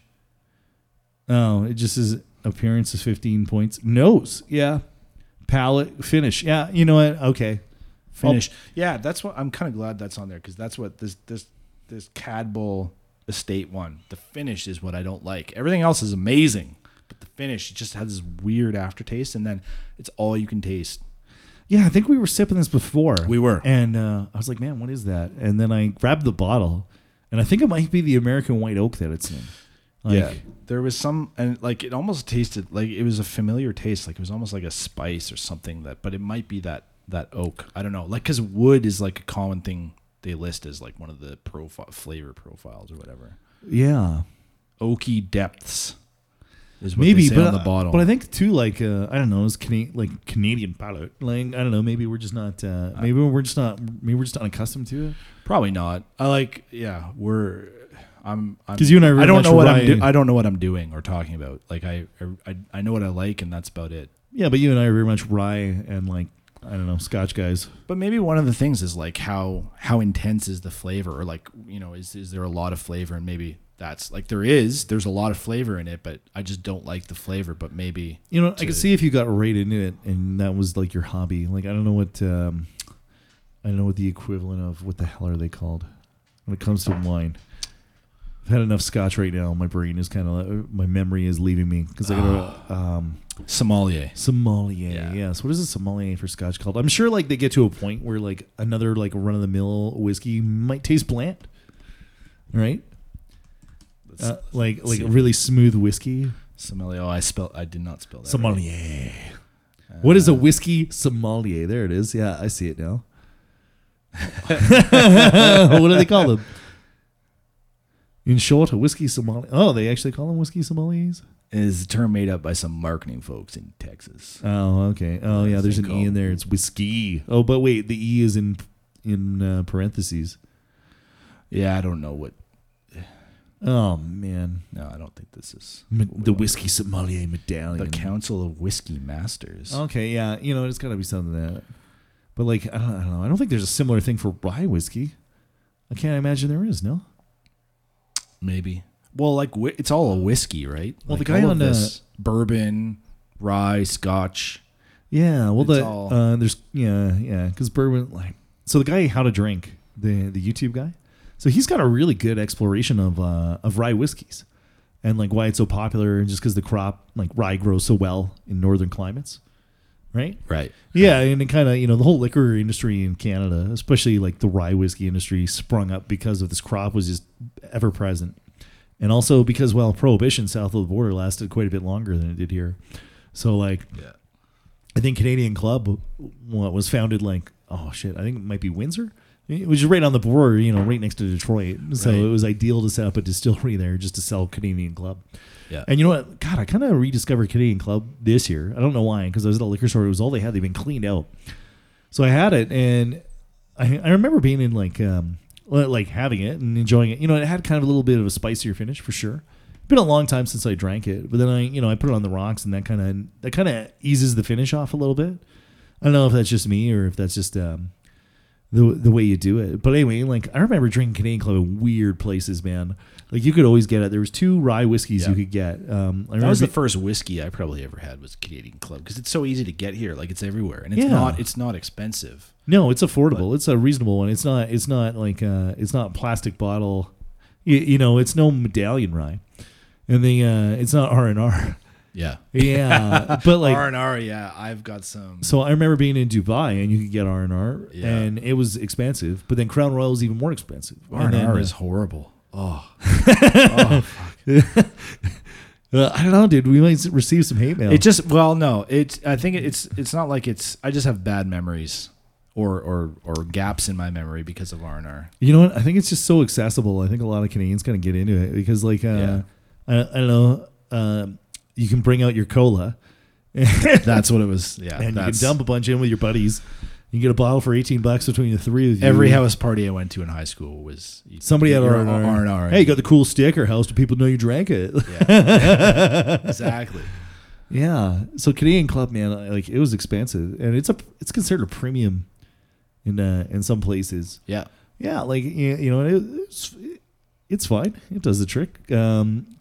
Oh, it just is appearance is fifteen points. Nose, yeah. Palette, finish, yeah. You know what? Okay, finish. I'll, yeah, that's what I'm kind of glad that's on there because that's what this this this Cadboll Estate one. The finish is what I don't like. Everything else is amazing, but the finish it just has this weird aftertaste, and then it's all you can taste. Yeah, I think we were sipping this before. We were. And uh, I was like, man, what is that? And then I grabbed the bottle, and I think it might be the American White Oak that it's in. Like, yeah. There was some, and like it almost tasted like it was a familiar taste. Like it was almost like a spice or something that, but it might be that that oak. I don't know. Like, because wood is like a common thing they list as like one of the profi- flavor profiles or whatever. Yeah. Oaky depths. Is what maybe, they say but on the bottle. Uh, but I think too, like uh, I don't know, it's Cana- like Canadian palate. Like I don't know, maybe we're just not. Uh, maybe we're just not. Maybe we're just not accustomed to it. Probably not. I like. Yeah, we're. I'm. Because you and I. Really I don't know what right. I'm. Do- I don't know what I'm doing or talking about. Like I, I. I know what I like, and that's about it. Yeah, but you and I are very much rye and like I don't know, Scotch guys. But maybe one of the things is like how how intense is the flavor, or like you know, is is there a lot of flavor, and maybe. That's like there is. There's a lot of flavor in it, but I just don't like the flavor. But maybe you know, to, I could see if you got right into it and that was like your hobby. Like I don't know what um, I don't know what the equivalent of what the hell are they called when it comes to wine. I've had enough Scotch right now. My brain is kind of my memory is leaving me because I got a um, sommelier. Sommelier, yeah. Yes. What is a sommelier for Scotch called? I'm sure like they get to a point where like another like run of the mill whiskey might taste bland, right? Uh, like like really smooth whiskey. Sommelier. I spelled. I did not spell that. Sommelier. Right. Uh, what is a whiskey sommelier? There it is. Yeah, I see it now. What do they call them? In short, a whiskey sommelier. Oh, they actually call them whiskey sommeliers. It is a term made up by some marketing folks in Texas. Oh, okay. Oh, yeah. There's an called? E in there. It's whiskey. Oh, but wait, the E is in in uh, parentheses. Yeah, I don't know what. Oh, man. No, I don't think this is... Ma- the Whiskey think. Sommelier Medallion. The Council of Whiskey Masters. Okay, yeah. You know, it's got to be something that... But, like, I don't, I don't know. I don't think there's a similar thing for rye whiskey. I can't imagine there is, no? Maybe. Well, like, it's all a whiskey, right? Well, like, the guy on... this uh, bourbon, rye, Scotch. Yeah, well, the, all... uh, there's... Yeah, yeah, because bourbon... like So the guy, How to Drink, the the YouTube guy... So he's got a really good exploration of uh, of rye whiskeys and like why it's so popular and just because the crop, like rye grows so well in northern climates, right? Right. Yeah, and it kind of, you know, the whole liquor industry in Canada, especially like the rye whiskey industry sprung up because of this crop was just ever present. And also because, well, Prohibition south of the border lasted quite a bit longer than it did here. So like, yeah. I think Canadian Club what was founded like, oh shit, I think it might be Windsor. It was just right on the border, you know, right next to Detroit. So right. It was ideal to set up a distillery there just to sell Canadian Club. Yeah. And you know what? God, I kind of rediscovered Canadian Club this year. I don't know why, because I was at a liquor store. It was all they had. They've been cleaned out. So I had it, and I, I remember being in like, um, like having it and enjoying it. You know, it had kind of a little bit of a spicier finish for sure. It's been a long time since I drank it, but then I, you know, I put it on the rocks, and that kind of that kind of eases the finish off a little bit. I don't know if that's just me or if that's just. Um, The the way you do it. But anyway, like I remember drinking Canadian Club in weird places, man. Like you could always get it. There was two rye whiskeys yeah. you could get. Um, I that was the be- first whiskey I probably ever had was Canadian Club because it's so easy to get here. Like it's everywhere and it's yeah. not it's not expensive. No, it's affordable. But it's a reasonable one. It's not it's not like uh it's not plastic bottle. You, you know, it's no medallion rye, and the uh, it's not R and R. Yeah, yeah, but like R and R, yeah, I've got some. So I remember being in Dubai, and you could get R and R, yeah. and it was expensive. But then Crown Royal is even more expensive. R and R is horrible. Oh, oh fuck. uh, I don't know, dude. We might receive some hate mail. It just well, no, it's. I think it's. It's not like it's. I just have bad memories, or or or gaps in my memory because of R and R. You know what? I think it's just so accessible. I think a lot of Canadians kind of get into it because, like, uh, yeah. I, I don't know. Um, You can bring out your cola. That's what it was. Yeah, and you can dump a bunch in with your buddies. You can get a bottle for eighteen bucks between the three of you. Every house party I went to in high school was somebody had R and R. R and R. Hey, you got the cool sticker. How else do people know you drank it? Yeah, exactly. Yeah. So Canadian Club, man, like it was expensive, and it's a it's considered a premium in uh, in some places. Yeah. Yeah, like you know, it, it's it's fine. It does the trick. Um,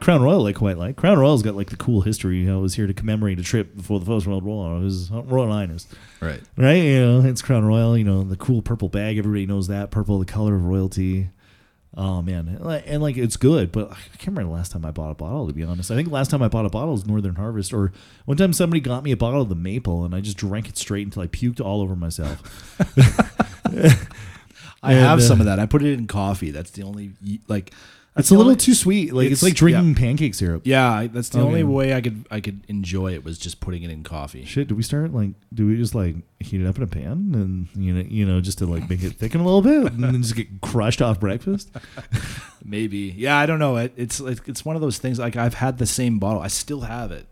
Crown Royal I quite like. Crown Royal's got like the cool history. You know, I was here to commemorate a trip before the First World War. It was Royal Highness. Right. Right? You know, it's Crown Royal. You know, the cool purple bag. Everybody knows that. Purple, the color of royalty. Oh, man. And like, it's good, but I can't remember the last time I bought a bottle, to be honest. I think last time I bought a bottle was Northern Harvest, or one time somebody got me a bottle of the maple, and I just drank it straight until I puked all over myself. I and, have some uh, of that. I put it in coffee. That's the only, like... It's a little too sweet. Like it's, it's like drinking yeah. pancake syrup. Yeah, that's the okay. only way I could I could enjoy it was just putting it in coffee. Shit, do we start like do we just like heat it up in a pan and you know you know just to like make it thicken a little bit and then just get crushed off breakfast? Maybe. Yeah, I don't know. It, it's like it's one of those things. Like I've had the same bottle. I still have it.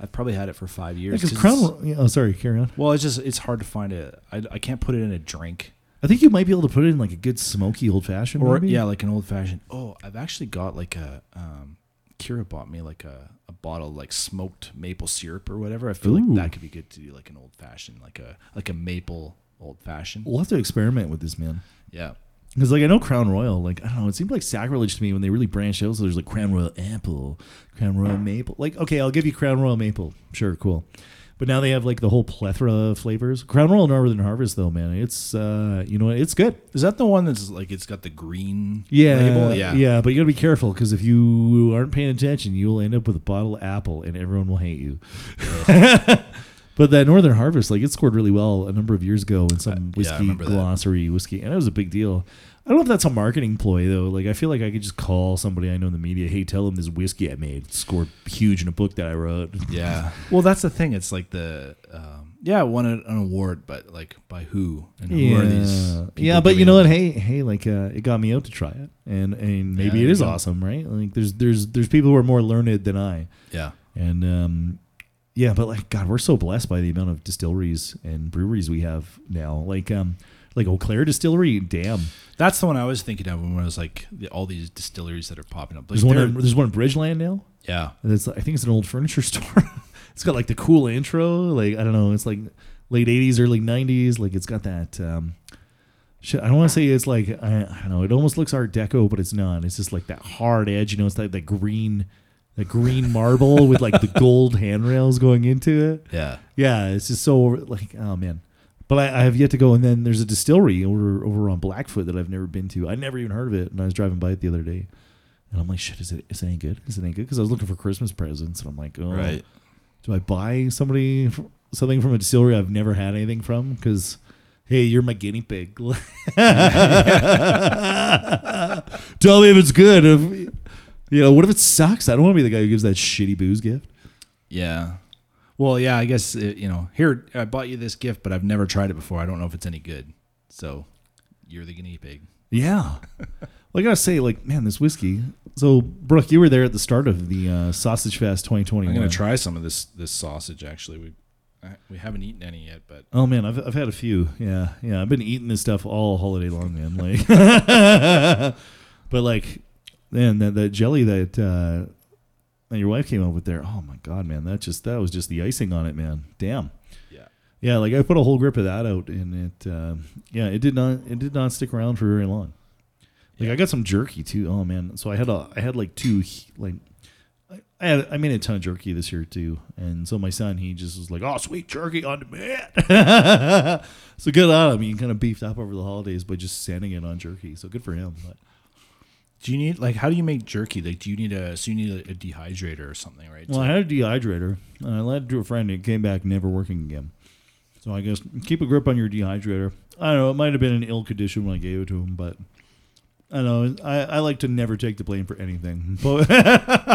I've probably had it for five years. Because yeah, Crown. Oh, sorry. Carry on. Well, it's just it's hard to find it. I I can't put it in a drink. I think you might be able to put it in like a good smoky old fashioned, or maybe? Yeah, like an old fashioned. Oh, I've actually got like a um, Kira bought me like a, a bottle of like smoked maple syrup or whatever. I feel Ooh. like that could be good to do like an old fashioned, like a like a maple old fashioned. We'll have to experiment with this, man. Yeah, because like I know Crown Royal, like I don't know, it seemed like sacrilege to me when they really branched out. So there's like Crown Royal Apple, Crown Royal Maple. Like okay, I'll give you Crown Royal Maple. Sure, cool. But now they have like the whole plethora of flavors. Crown Royal Northern Harvest, though, man, it's uh, you know it's good. Is that the one that's like it's got the green yeah, label? Yeah, yeah. But you gotta be careful because if you aren't paying attention, you will end up with a bottle of apple, and everyone will hate you. But that Northern Harvest, like it scored really well a number of years ago in some whiskey yeah, glossary that. whiskey, and it was a big deal. I don't know if that's a marketing ploy, though. Like, I feel like I could just call somebody I know in the media, hey, tell them this whiskey I made scored huge in a book that I wrote. Yeah. Well, that's the thing. It's like the, um, yeah, it won an award, but, like, by who? And who yeah. are these people? Yeah, but you know what? Hey, hey, like, uh, it got me out to try it. And and maybe yeah, it is yeah. awesome, right? Like, there's there's there's people who are more learned than I. Yeah. And, um, yeah, but, like, God, we're so blessed by the amount of distilleries and breweries we have now. Like, um... Like Eau Claire Distillery, damn. That's the one I was thinking of when I was like the, all these distilleries that are popping up. Like there's one. In, there's one in Bridgeland now. Yeah, it's, I think it's an old furniture store. It's got like the cool intro. Like I don't know. It's like late eighties, early nineties. Like it's got that. Um, shit, I don't want to say it's like I, I don't know. It almost looks Art Deco, but it's not. It's just like that hard edge. You know, it's like that green. The green marble with like the gold handrails going into it. Yeah. Yeah. It's just so like oh man. But I, I have yet to go. And then there's a distillery over over on Blackfoot that I've never been to. I never even heard of it. And I was driving by it the other day. And I'm like, shit, is it, is it any good? Is it any good? Because I was looking for Christmas presents. And I'm like, oh, right. do I buy somebody something from a distillery I've never had anything from? Because, hey, you're my guinea pig. Tell me if it's good. If, you know, what if it sucks? I don't want to be the guy who gives that shitty booze gift. Yeah. Well, yeah, I guess, it, you know, here, I bought you this gift, but I've never tried it before. I don't know if it's any good. So you're the guinea pig. Yeah. Well, I got to say, like, man, this whiskey. So, Brooke, you were there at the start of the uh, Sausage Fest twenty twenty-one. I'm going to try some of this this sausage, actually. We I, we haven't eaten any yet, but. Oh, man, I've I've had a few. Yeah, yeah. I've been eating this stuff all holiday long, man. Like, But, like, man, that, that jelly that. Uh, And your wife came up with there. Oh my God, man! That just that was just the icing on it, man. Damn. Yeah. Yeah, like I put a whole grip of that out, and it, uh, yeah, it did not it did not stick around for very long. Like yeah. I got some jerky too. Oh man, so I had a I had like two like I had I made a ton of jerky this year too, and so my son he just was like, oh sweet jerky on demand. So good on him. He kind of beefed up over the holidays by just sanding it on jerky. So good for him. But. Do you need like how do you make jerky? Like, do you need a so you need a, a dehydrator or something, right? Well, so, I had a dehydrator. And I lent it to a friend, and it came back never working again. So I guess keep a grip on your dehydrator. I don't know. It might have been in ill condition when I gave it to him, but I don't know. I, I like to never take the blame for anything. But I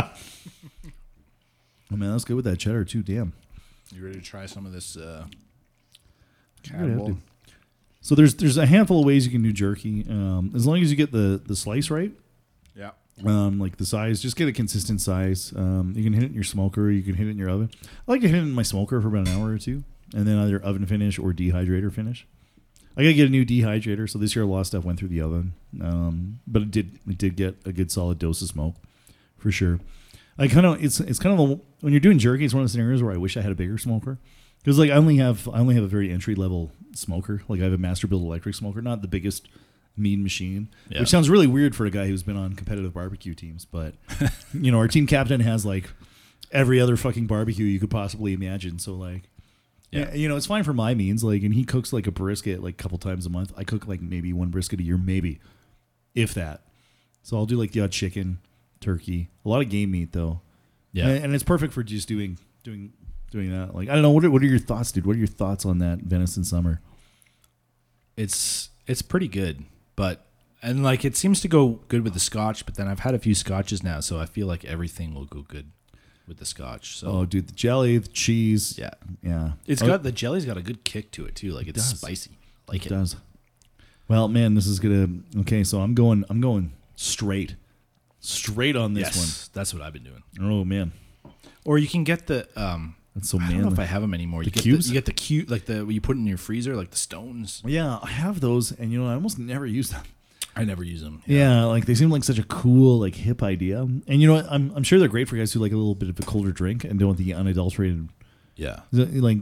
mean, that's good with that cheddar too. Damn. You ready to try some of this? Uh, Cadboll? So there's there's a handful of ways you can do jerky. Um, as long as you get the the slice right. Yeah. Um, like the size, just get a consistent size. Um, you can hit it in your smoker. You can hit it in your oven. I like to hit it in my smoker for about an hour or two, and then either oven finish or dehydrator finish. I gotta get a new dehydrator. So this year, a lot of stuff went through the oven, um, but it did it did get a good solid dose of smoke, for sure. I kind of it's it's kind of a, when you're doing jerky, it's one of the scenarios where I wish I had a bigger smoker. Because like I only have I only have a very entry level smoker. Like I have a Masterbuilt electric smoker, not the biggest Mean Machine, yeah. which sounds really weird for a guy who's been on competitive barbecue teams. But, you know, our team captain has, like, every other fucking barbecue you could possibly imagine. So, like, yeah, you know, it's fine for my means. Like, and he cooks, like, a brisket, like, a couple times a month. I cook, like, maybe one brisket a year, maybe, if that. So I'll do, like, the odd chicken, turkey, a lot of game meat, though. Yeah. And, and it's perfect for just doing doing doing that. Like, I don't know. What are, what are your thoughts, dude? What are your thoughts on that venison summer? It's it's pretty good. But, and like, it seems to go good with the scotch, but then I've had a few scotches now, so I feel like everything will go good with the scotch. So. Oh, dude, the jelly, the cheese. Yeah. Yeah. It's oh, got, the jelly's got a good kick to it, too. Like, it's does. spicy. Like it, it does. Well, man, this is going to, okay, so I'm going, I'm going straight, straight on this yes, one. That's what I've been doing. Oh, man. Or you can get the, um, That's so I don't manly. know if I have them anymore. The you get cubes? The, you get the cube, like the, you put in your freezer, like the stones. Yeah, I have those, and you know, I almost never use them. I never use them. Yeah, yeah, like they seem like such a cool, like hip idea. And you know what? I'm I'm sure they're great for guys who like a little bit of a colder drink and don't want the unadulterated. Yeah. Like,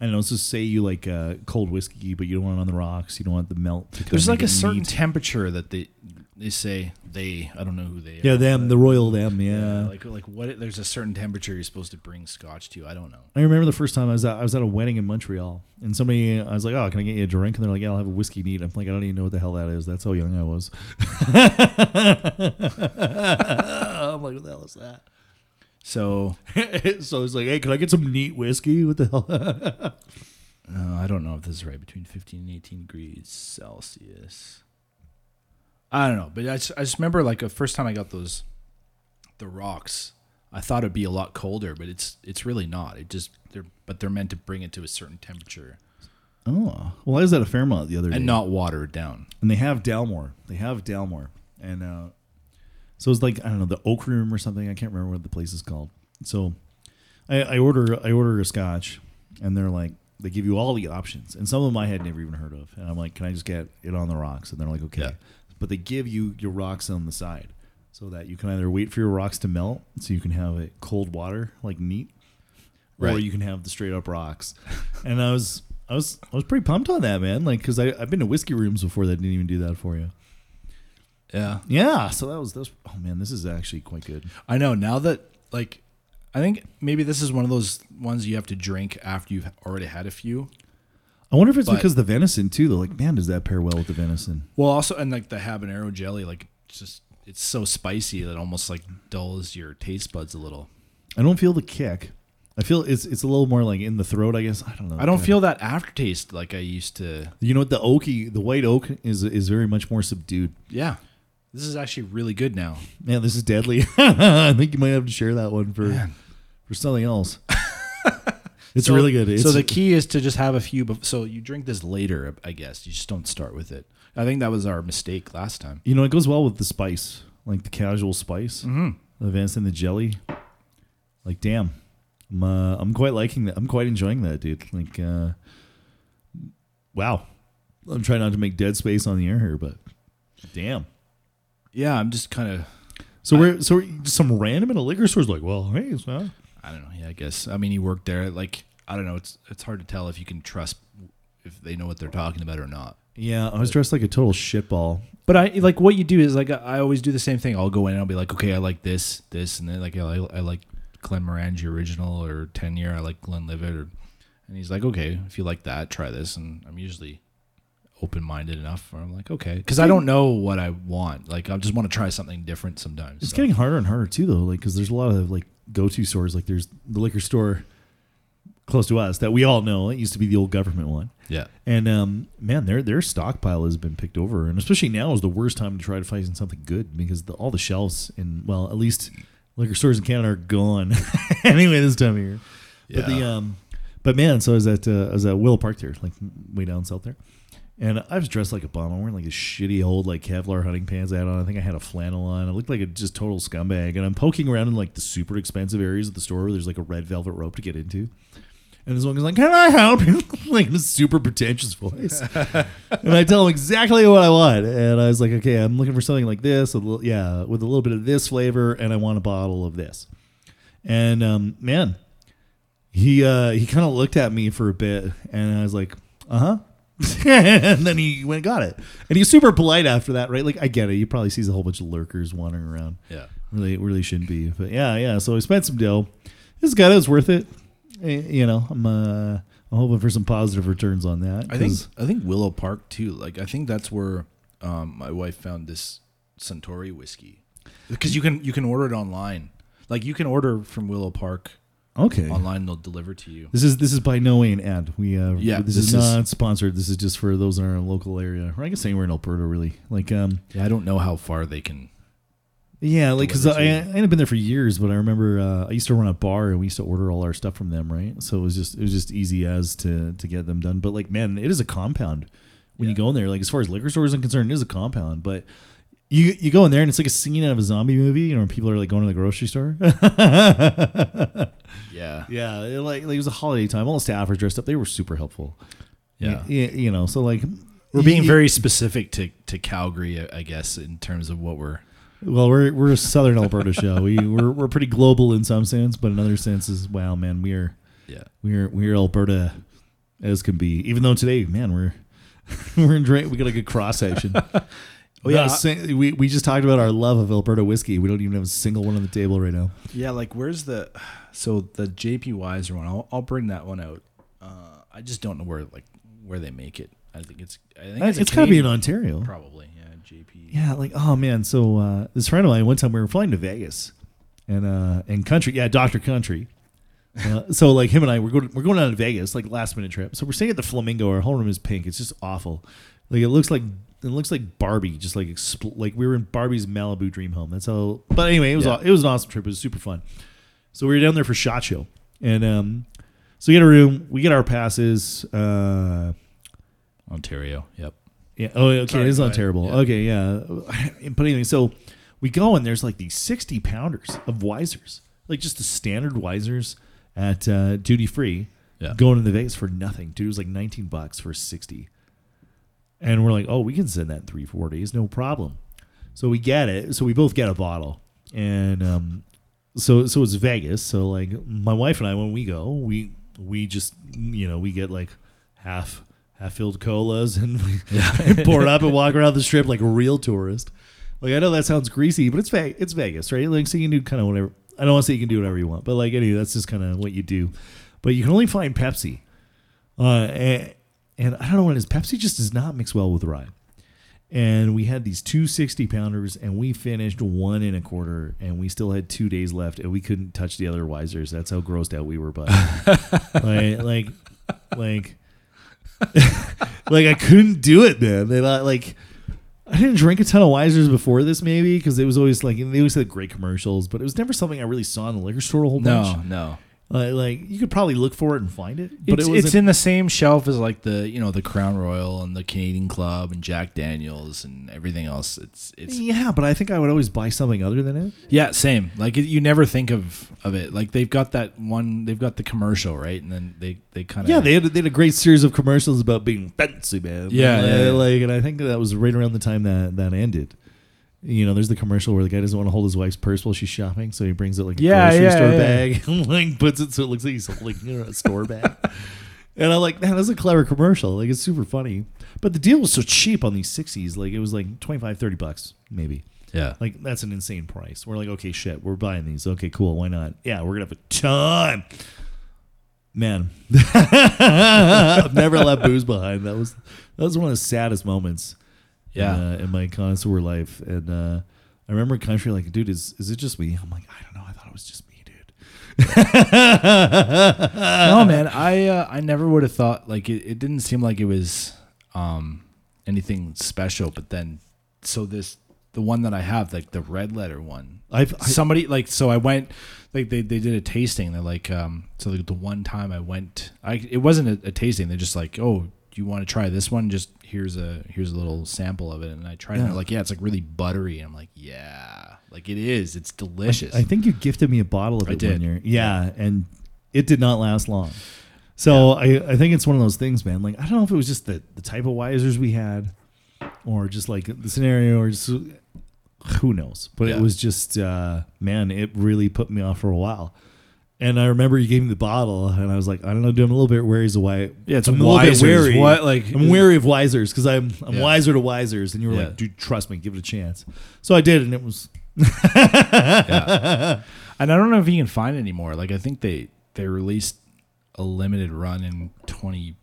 I don't know, so say you like uh, cold whiskey, but you don't want it on the rocks. You don't want the melt. To There's like a certain meat. temperature that they... They say they, I don't know who they yeah, are. Yeah, them, the royal them, yeah. yeah. Like like what there's a certain temperature you're supposed to bring scotch to. I don't know. I remember the first time I was at, I was at a wedding in Montreal, and somebody, I was like, oh, can I get you a drink? And they're like, yeah, I'll have a whiskey neat. I'm like, I don't even know what the hell that is. That's how young I was. I'm like, what the hell is that? So so it's like, hey, can I get some neat whiskey? What the hell? uh, I don't know if this is right. Between fifteen and eighteen degrees Celsius. I don't know, but I just, I just remember like the first time I got those, the rocks, I thought it'd be a lot colder, but it's it's really not. It just they're but they're meant to bring it to a certain temperature. Oh, well, I was at a Fairmont the other day and not watered down. And they have Dalmore, they have Dalmore, and uh, so it's like I don't know the Oak Room or something. I can't remember what the place is called. So I, I order I order a scotch, and they're like. They give you all the options, and some of them I had never even heard of. And I'm like, can I just get it on the rocks? And they're like, okay. Yeah. But they give you your rocks on the side so that you can either wait for your rocks to melt so you can have it cold water, like neat, right. or you can have the straight up rocks. And I was, I was, I was pretty pumped on that, man. Like, cause I, I've been to whiskey rooms before that didn't even do that for you. Yeah. Yeah. So that was, that was, oh man, this is actually quite good. I know now that like, I think maybe this is one of those ones you have to drink after you've already had a few. I wonder if it's but, because of the venison too, though. Like, man, does that pair well with the venison? Well, also, and like the habanero jelly, like it's just it's so spicy that it almost like dulls your taste buds a little. I don't feel the kick. I feel it's it's a little more like in the throat, I guess. I don't know. I don't God. feel that aftertaste like I used to. You know what? The oaky, the white oak is is very much more subdued. Yeah, this is actually really good now. Man, this is deadly. I think you might have to share that one for man. for something else. It's so, really good. It's, so the key is to just have a few. Bef- so you drink this later, I guess. You just don't start with it. I think that was our mistake last time. You know, it goes well with the spice, like the casual spice, mm-hmm. the venison, the jelly. Like, damn, I'm, uh, I'm quite liking that. I'm quite enjoying that, dude. Like, uh, wow. I'm trying not to make dead space on the air here, but damn. Yeah, I'm just kind of. So I, we're so we're just some random in a liquor store is like, well, hey, it's not. I don't know. Yeah, I guess. I mean, you work there. Like, I don't know. It's it's hard to tell if you can trust if they know what they're talking about or not. Yeah, I was but, dressed like a total shitball. But I like what you do is like I always do the same thing. I'll go in and I'll be like, okay, I like this, this, and then like I like, I like Glenmorangie original or ten year. I like Glenlivet, or, and he's like, okay, if you like that, try this. And I'm usually open minded enough where I'm like, okay, because I don't know what I want. Like I just want to try something different sometimes. It's so. Getting harder and harder too, though. Like because there's a lot of like. Go-to stores like there's the liquor store close to us that we all know. It used to be the old government one. Yeah, and um, man, their their stockpile has been picked over, and especially now is the worst time to try to find something good because the, all the shelves in well, at least liquor stores in Canada are gone anyway this time of year. Yeah. But the um, but man, so I was at uh, I was at Willow Park there, like way down south there, and I was dressed like a bum. I'm wearing like a shitty old like Kevlar hunting pants I had on. I think I had a flannel on. I looked like a just total scumbag. And I'm poking around in like the super expensive areas of the store where there's like a red velvet rope to get into. And this one goes like, "Can I help you?" like this super pretentious voice. And I tell him exactly what I want. And I was like, "Okay, I'm looking for something like this. A little, yeah, with a little bit of this flavor, and I want a bottle of this." And um, man, he uh, he kind of looked at me for a bit, and I was like, "Uh huh." And then he went and got it. And he's super polite after that, right? Like, I get it. He probably sees a whole bunch of lurkers wandering around. Yeah. Really, really shouldn't be. But yeah, yeah. So I spent some dough. This guy, that was worth it. You know, I'm, uh, I'm hoping for some positive returns on that. I think I think Willow Park, too. Like, I think that's where um, my wife found this Suntory whiskey. Because you can you can order it online. Like, you can order from Willow Park. Okay. Online, they'll deliver to you. This is this is by no way an ad. We uh, yeah, this, this is, is not sponsored. This is just for those in our local area, or I guess anywhere in Alberta, really. Like, um, yeah, I don't know how far they can. Yeah, like because I, I hadn't been there for years, but I remember uh, I used to run a bar and we used to order all our stuff from them, right? So it was just it was just easy as to to get them done. But like, man, it is a compound when yeah. you go in there. Like as far as liquor stores are concerned, it is a compound, but. You you go in there and it's like a scene out of a zombie movie, you know, when people are like going to the grocery store. yeah, yeah. It like, like it was a holiday time. All the staff were dressed up. They were super helpful. Yeah, you, you know. So like, we're being you, very specific to, to Calgary, I guess, in terms of what we're. Well, we're we're a Southern Alberta show. We we're we're pretty global in some sense, but in other senses, wow, man, we are. Yeah, we're we're Alberta as can be. Even though today, man, we're we're in we got a good cross section. Oh, yeah, sing- we we just talked about our love of Alberta whiskey. We don't even have a single one on the table right now. Yeah, like where's the so the J P. Wiser one? I'll I'll bring that one out. Uh, I just don't know where like where they make it. I think it's I think it's, it's gotta be in Ontario, probably. Yeah, J P. Yeah, like oh man. So uh, this friend of mine one time we were flying to Vegas, and uh and country yeah Doctor Country. Uh, so like him and I we're going we're going out to Vegas like last minute trip. So we're staying at the Flamingo. Our whole room is pink. It's just awful. Like it looks like. It looks like Barbie, just like expl- like we were in Barbie's Malibu dream home. That's how. But anyway, it was yeah. it was an awesome trip. It was super fun. So we were down there for SHOT Show, and um, so we get a room. We get our passes. Uh, Ontario. Yep. Yeah. Oh, okay. Sorry, it is not terrible. Yeah. Okay. Yeah. But anyway, so we go and there's like these sixty pounders of Wiser's, like just the standard Wiser's at uh, duty free, yeah. going to the Vegas for nothing. Dude, it was like nineteen bucks for sixty. And we're like, oh, we can send that in three, four days, no problem. So we get it. So we both get a bottle, and um, so so it's Vegas. So like my wife and I, when we go, we we just you know we get like half half filled colas and, yeah. and pour it up and walk around the strip like a real tourist. Like I know that sounds greasy, but it's Ve- it's Vegas, right? Like so you can do kind of whatever. I don't want to say you can do whatever you want, but like anyway, that's just kind of what you do. But you can only find Pepsi. Uh, and, And I don't know what it is. Pepsi just does not mix well with rye. And we had these two sixty-pounders, and we finished one and a quarter, and we still had two days left, and we couldn't touch the other Wiser's. That's how grossed out we were, but like, like, like, like I couldn't do it, man. They like I didn't drink a ton of Wiser's before this, maybe because it was always like they always had great commercials, but it was never something I really saw in the liquor store a whole no, bunch. No, no. Uh, like you could probably look for it and find it, but it's, it was it's in the same shelf as like the you know the Crown Royal and the Canadian Club and Jack Daniels and everything else. It's it's yeah, but I think I would always buy something other than it. Yeah, same. Like it, you never think of, of it. Like they've got that one. They've got the commercial right, and then they, they kind of yeah. They had they had a great series of commercials about being fancy, man. Yeah, and, yeah, yeah. Like and I think that was right around the time that that ended. You know, there's the commercial where the guy doesn't want to hold his wife's purse while she's shopping, so he brings it like a yeah, grocery yeah, store yeah. bag and like puts it so it looks like he's holding you know, a store bag. And I'm like, man, that's a clever commercial. Like, it's super funny. But the deal was so cheap on these sixties. Like, it was like twenty-five, thirty bucks, maybe. Yeah. Like, that's an insane price. We're like, okay, shit, we're buying these. Okay, cool. Why not? Yeah, we're going to have a ton. Man. I've never left booze behind. That was, that was one of the saddest moments. Yeah, uh, in my connoisseur life, and uh, I remember country like, dude, is is it just me? I'm like, I don't know. I thought it was just me, dude. No, man, I uh, I never would have thought like it, it. Didn't seem like it was um, anything special. But then, so this the one that I have, like the red letter one. I've I, somebody like so I went like they, they did a tasting. They're like um, so like the one time I went, I it wasn't a, a tasting. They're just like oh. Do you want to try this one? Just here's a here's a little sample of it, and I tried yeah. it. And like, yeah, it's like really buttery. And I'm like, yeah, like it is. It's delicious. I, I think you gifted me a bottle of I it did. One year, yeah, and it did not last long. So yeah. I, I think it's one of those things, man. Like I don't know if it was just the, the type of Wiser's we had, or just like the scenario, or just who knows. But yeah. it was just uh, man, it really put me off for a while. And I remember you gave me the bottle, and I was like, I don't know, dude, I'm a little bit wary of why. Yeah, it's I'm a little bit wary. What, like, I'm wary of Wiser's because I'm I'm yeah. wiser to Wiser's, and you were yeah. like, dude, trust me, give it a chance. So I did, and it was. yeah. And I don't know if you can find it anymore. Like, I think they they released a limited run in twenty.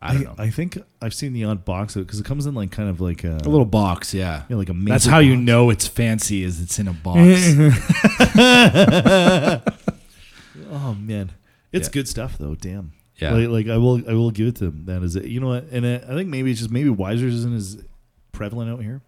I don't know. I, I think I've seen the odd box of it because it comes in like kind of like a, a little box, yeah, yeah, like a. That's how box. You know it's fancy is it's in a box. Oh man, it's yeah. good stuff though. Damn. Yeah. Like, like I will, I will give it to them. That is it. You know what? And I think maybe it's just maybe Wiser's isn't as prevalent out here.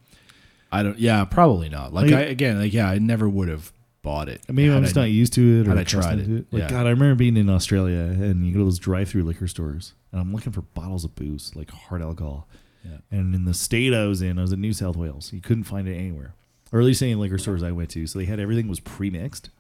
I don't. Yeah, probably not. Like, like I, again, like yeah, I never would have bought it. Maybe I'm just I, not used to it. Or had I tried it? it. Like yeah. God, I remember being in Australia and you go to those drive-through liquor stores, and I'm looking for bottles of booze, like hard alcohol. Yeah. And in the state I was in, I was in New South Wales. You couldn't find it anywhere, or at least any liquor stores I went to. So they had everything was pre-mixed.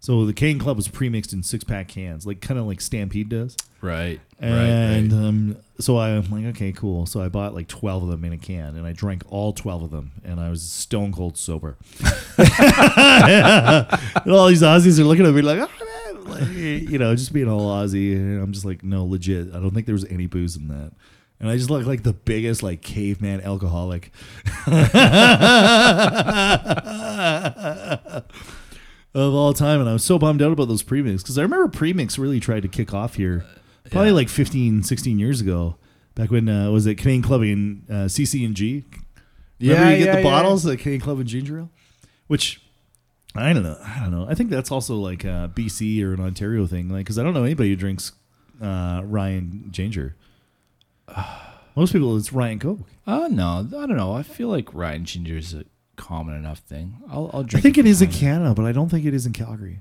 So the Canadian Club was pre-mixed in six-pack cans, like kind of like Stampede does. Right. And right, right. Um, so I'm like, okay, cool. So I bought like twelve of them in a can, and I drank all twelve of them, and I was stone cold sober. And all these Aussies are looking at me like, oh, man. Like, you know, just being all Aussie. And I'm just like, no, legit. I don't think there was any booze in that. And I just look like the biggest like caveman alcoholic. Of all time, and I was so bummed out about those premix because I remember premix really tried to kick off here probably yeah. like fifteen, sixteen years ago, back when uh, was it Canadian Club and uh, C C and G? Remember yeah, you get yeah, the yeah. bottles, the Canadian Club and Ginger Ale, which I don't know, I don't know. I think that's also like a B C or an Ontario thing, like because I don't know anybody who drinks uh, Ryan Ginger. Most people, it's Ryan Coke. Oh uh, no, I don't know. I feel like Ryan Ginger is a common enough thing. I'll, I'll drink. I think it, it is in Canada, but I don't think it is in Calgary.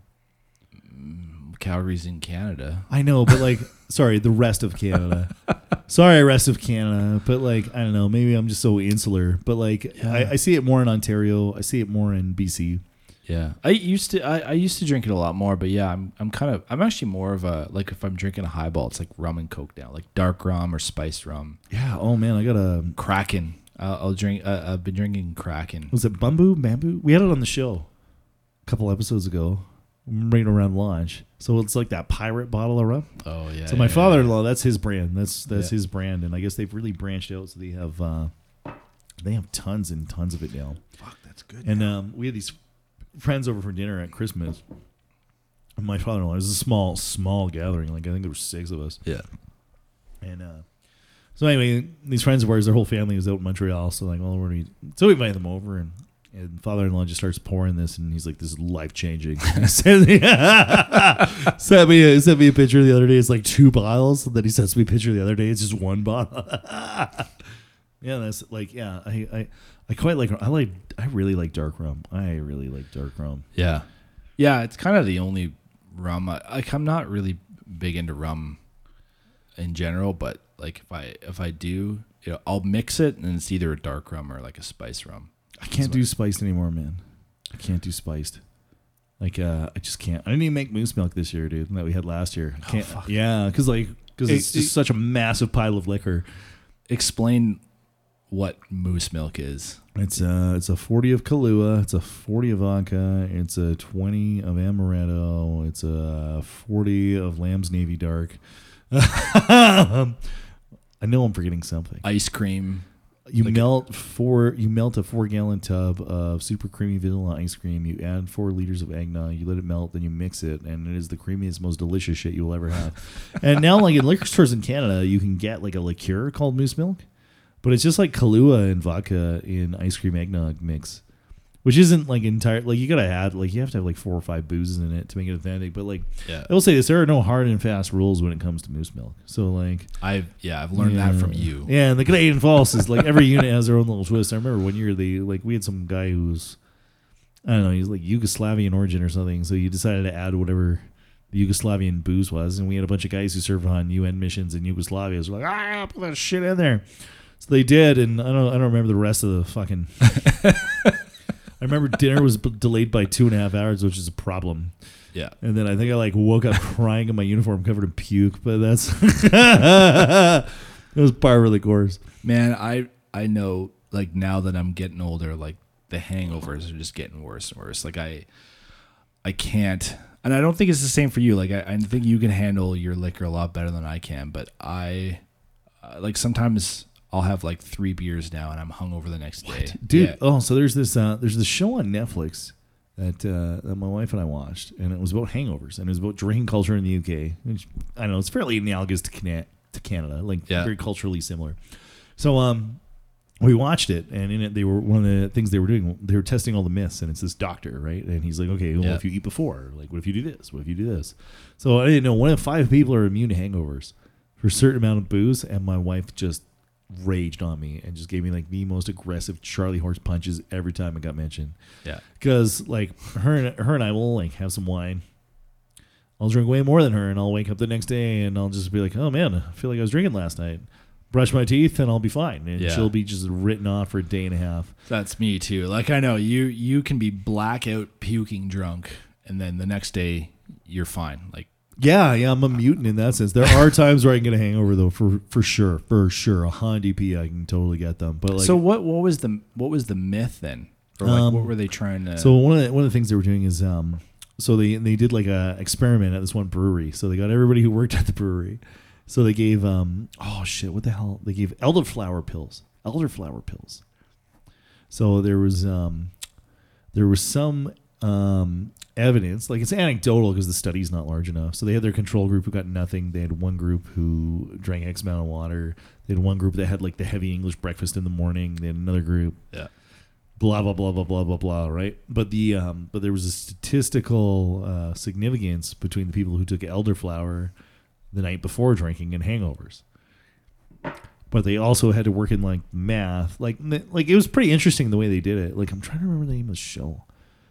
Mm, Calgary's in Canada. I know, but like, sorry, the rest of Canada. Sorry, rest of Canada, but like, I don't know. Maybe I'm just so insular, but like, yeah. I, I see it more in Ontario. I see it more in B C. Yeah, I used to. I, I used to drink it a lot more, but yeah, I'm I'm kind of I'm actually more of a like if I'm drinking a highball, it's like rum and coke now, like dark rum or spiced rum. Yeah. Oh man, I got a Kraken. Uh, I'll drink. Uh, I've been drinking Kraken. Was it Bamboo? Bamboo? We had it on the show a couple episodes ago, right around launch. So it's like that pirate bottle of rum. Oh yeah. So yeah, my yeah, father-in-law, yeah. that's his brand. That's that's yeah. his brand, and I guess they've really branched out. So they have uh, they have tons and tons of it now. Fuck, that's good. And um, we had these friends over for dinner at Christmas. And my father-in-law. It was a small, small gathering. Like I think there were six of us. Yeah. And. uh So anyway, these friends of ours, their whole family was out in Montreal. So like, well, what do we? So we invite them over, and, and father-in-law just starts pouring this, and he's like, "This is life-changing." sent, me, sent me, a, sent me a picture the other day. It's like two bottles. Then he sends me a picture the other day. It's just one bottle. Yeah, that's like, yeah, I, I, I quite like. I like. I really like dark rum. I really like dark rum. Yeah, yeah. It's kind of the only rum. I, like, I'm not really big into rum in general, but. Like if I if I do, you know, I'll mix it and it's either a dark rum or like a spice rum. I can't do spiced anymore, man. I can't do spiced. Like uh, I just can't. I didn't even make moose milk this year, dude. That we had last year. I can't. Oh, fuck. Yeah, because like because it's just such a massive pile of liquor. Explain what moose milk is. It's uh it's a forty of Kahlua. It's a forty of vodka. It's a twenty of amaretto. It's a forty of Lamb's Navy Dark. I know I'm forgetting something. Ice cream. You like melt four. You melt a four-gallon tub of super creamy vanilla ice cream. You add four liters of eggnog. You let it melt. Then you mix it, and it is the creamiest, most delicious shit you will ever have. And now, like in liquor stores in Canada, you can get like a liqueur called Moose Milk, but it's just like Kahlua and vodka in ice cream eggnog mix, which isn't like entire. Like you gotta add. Like you have to have like four or five boozes in it to make it authentic. But like, yeah. I will say this: there are no hard and fast rules when it comes to moose milk. So like, I've yeah, I've learned yeah. that from you. Yeah, and the Canadian False is like every unit has their own little twist. I remember one year they like we had some guy who was, I don't know, he's like Yugoslavian origin or something. So he decided to add whatever the Yugoslavian booze was, and we had a bunch of guys who served on U N missions in Yugoslavia. So we're like, ah, put that shit in there. So they did, and I don't, I don't remember the rest of the fucking. I remember dinner was b- delayed by two and a half hours, which is a problem. Yeah. And then I think I like woke up crying in my uniform covered in puke, but that's it was par for the course. Man, I I know like now that I'm getting older, like the hangovers are just getting worse and worse. Like I I can't. And I don't think it's the same for you. Like, I, I think you can handle your liquor a lot better than I can. But I, uh, like, sometimes I'll have, like, three beers now, and I'm hungover the next what? day. Dude, yeah. oh, so there's this uh, there's this show on Netflix that, uh, that my wife and I watched, and it was about hangovers, and it was about drinking culture in the U K. Which, I don't know, it's fairly analogous to, Can- to Canada, like, yeah. very culturally similar. So, um... we watched it, and in it, they were one of the things they were doing. They were testing all the myths, and it's this doctor, right? And he's like, "Okay, well, yeah. if you eat before, like, what if you do this? What if you do this?" So I didn't know. One in five people are immune to hangovers for a certain amount of booze, and my wife just raged on me and just gave me like the most aggressive Charlie horse punches every time it got mentioned. Yeah, because like her and her and I will like have some wine. I'll drink way more than her, and I'll wake up the next day, and I'll just be like, "Oh man, I feel like I was drinking last night." Brush my teeth and I'll be fine. And yeah. she'll be just written off for a day and a half. That's me too. Like I know you, you can be blackout puking drunk and then the next day you're fine. Like, yeah, yeah. I'm a mutant in that sense. There are times where I can get a hangover though. For, for sure. For sure. A one hundred D P I can totally get them. But like, so what, what was the, what was the myth then? Or like, um, what were they trying to? So one of the, one of the things they were doing is, um, so they, they did like a experiment at this one brewery. So they got everybody who worked at the brewery. So they gave, um, oh shit, what the hell? They gave elderflower pills, elderflower pills. So there was um, there was some um, evidence, like it's anecdotal because the study's not large enough. So they had their control group who got nothing. They had one group who drank X amount of water. They had one group that had like the heavy English breakfast in the morning. They had another group. Yeah. Blah, blah, blah, blah, blah, blah, blah, right? But the um, but there was a statistical uh, significance between the people who took elderflower the night before drinking and hangovers, but they also had to work in like math, like like it was pretty interesting the way they did it. Like I'm trying to remember the name of the show.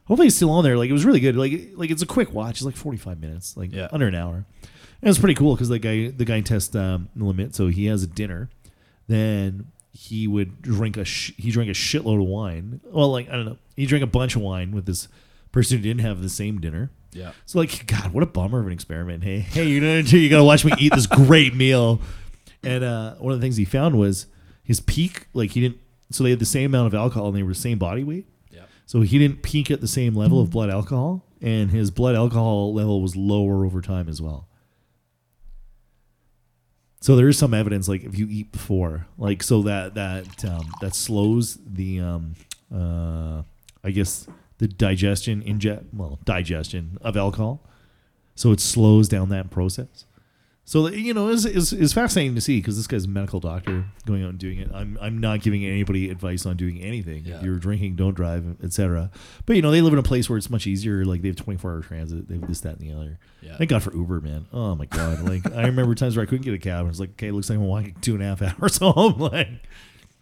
Hopefully it's still on there. Like it was really good. Like like it's a quick watch. It's like forty-five minutes, like yeah. under an hour. And it's pretty cool because the guy the guy tests um, the limit. So he has a dinner, then he would drink a sh- he drank a shitload of wine. Well, like I don't know, he drank a bunch of wine with this person who didn't have the same dinner. Yeah. So like, God, what a bummer of an experiment. Hey, hey, you know, you gotta watch me eat this great meal. And uh, one of the things he found was his peak. Like he didn't. So they had the same amount of alcohol, and they were the same body weight. Yeah. So he didn't peak at the same level of blood alcohol, and his blood alcohol level was lower over time as well. So there is some evidence, like if you eat before, like so that that um, that slows the, um, uh, I guess. The digestion, ingest, well, digestion of alcohol, so it slows down that process. So you know, it's it's, it's fascinating to see because this guy's a medical doctor going out and doing it. I'm I'm not giving anybody advice on doing anything. Yeah. If you're drinking, don't drive, et cetera. But you know, they live in a place where it's much easier. Like they have twenty-four hour transit. They have this, that, and the other. Yeah. Thank God for Uber, man. Oh my God. Like I remember times where I couldn't get a cab. And I was like, okay, looks like I'm walking two and a half hours home. Like,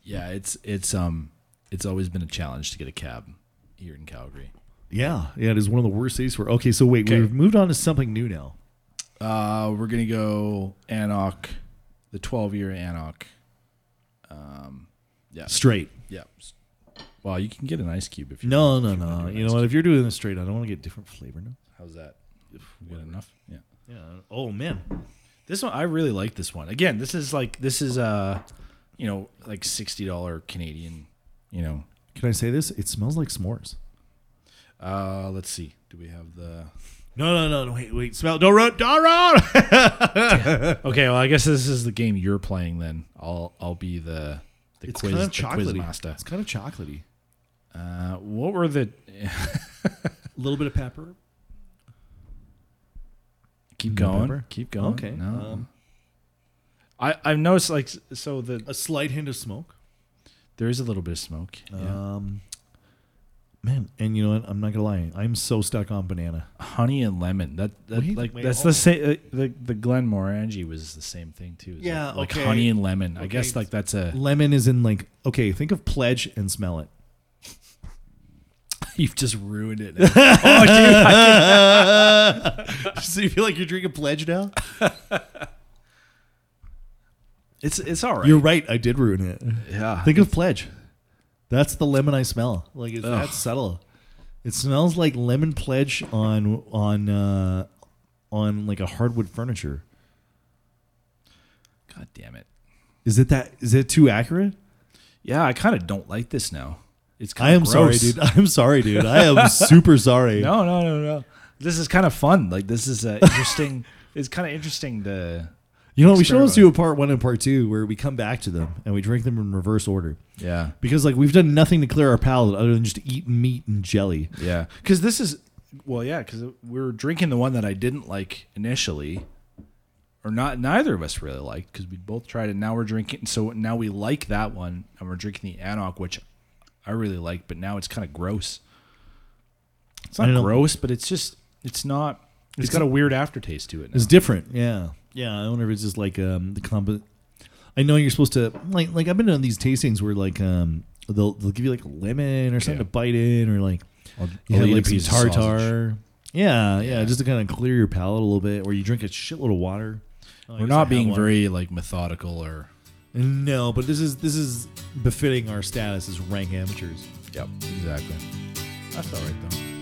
yeah, it's it's um it's always been a challenge to get a cab here in Calgary. Yeah. Yeah. It is one of the worst cities for, okay. So wait, okay. We've moved on to something new now. Uh, we're going to go anCnoc, the twelve year anCnoc. Um, yeah. Straight. Yeah. Well, you can get an ice cube. If you're No, no, no. You know what? If you're doing this straight, I don't want to get different flavor now. How's that? Good enough. Yeah. Yeah. Oh man. This one, I really like this one. Again, this is like, this is uh, you know, like sixty dollars Canadian, you know. Can I say this? It smells like s'mores. Uh, let's see. Do we have the? No, no, no, no. Wait, wait. Smell. Don't run. Don't run. Okay. Well, I guess this is the game you're playing. Then I'll I'll be the the it's quiz, kind of the quiz master. It's kind of chocolatey. Uh, what were the? A little bit of pepper. Keep going. Pepper. Keep going. Okay. No. Um, I I've noticed like so the a slight hint of smoke. There is a little bit of smoke. Yeah. Um, man, and you know what? I'm not gonna lie. I'm so stuck on banana, honey, and lemon. That that like that's the same. Uh, the the Glenmorangie was the same thing too. Yeah, like, okay. Like honey and lemon. Okay. I guess like that's a lemon is in like okay. Think of pledge and smell it. You've just ruined it. Now. Oh, dude! I so you feel like you're drinking pledge now? It's it's all right. You're right. I did ruin it. Yeah. Think of pledge. That's the lemon I smell. Like it's that subtle. It smells like lemon pledge on on uh, on like a hardwood furniture. God damn it! Is it that? Is it too accurate? Yeah, I kind of don't like this now. It's kind of gross. I am sorry, dude. I'm sorry, dude. I am super sorry. No, no, no, no. this is kind of fun. Like, this is a interesting. It's kind of interesting to. You know, experiment. We should always do a part one and part two where we come back to them and we drink them in reverse order. Yeah. Because, like, we've done nothing to clear our palate other than just eat meat and jelly. Yeah. Because this is, well, yeah, because we were drinking the one that I didn't like initially, or not, neither of us really liked, because we both tried it. Now we're drinking, so now we like that one, and we're drinking the anCnoc, which I really like, but now it's kind of gross. It's not gross, know. But it's just, it's not, it's, it's got a weird aftertaste to it now. It's different, yeah. Yeah, I wonder if it's just like um, the combo. I know you're supposed to like like I've been on these tastings where like um they'll they'll give you like a lemon or something yeah. to bite in, or like I'll, you I'll have like a piece some tartar. Yeah, yeah, yeah, just to kind of clear your palate a little bit, or you drink a shitload of water. Oh, We're not being very like methodical or no, but this is this is befitting our status as rank amateurs. Yep, exactly. That's all right though.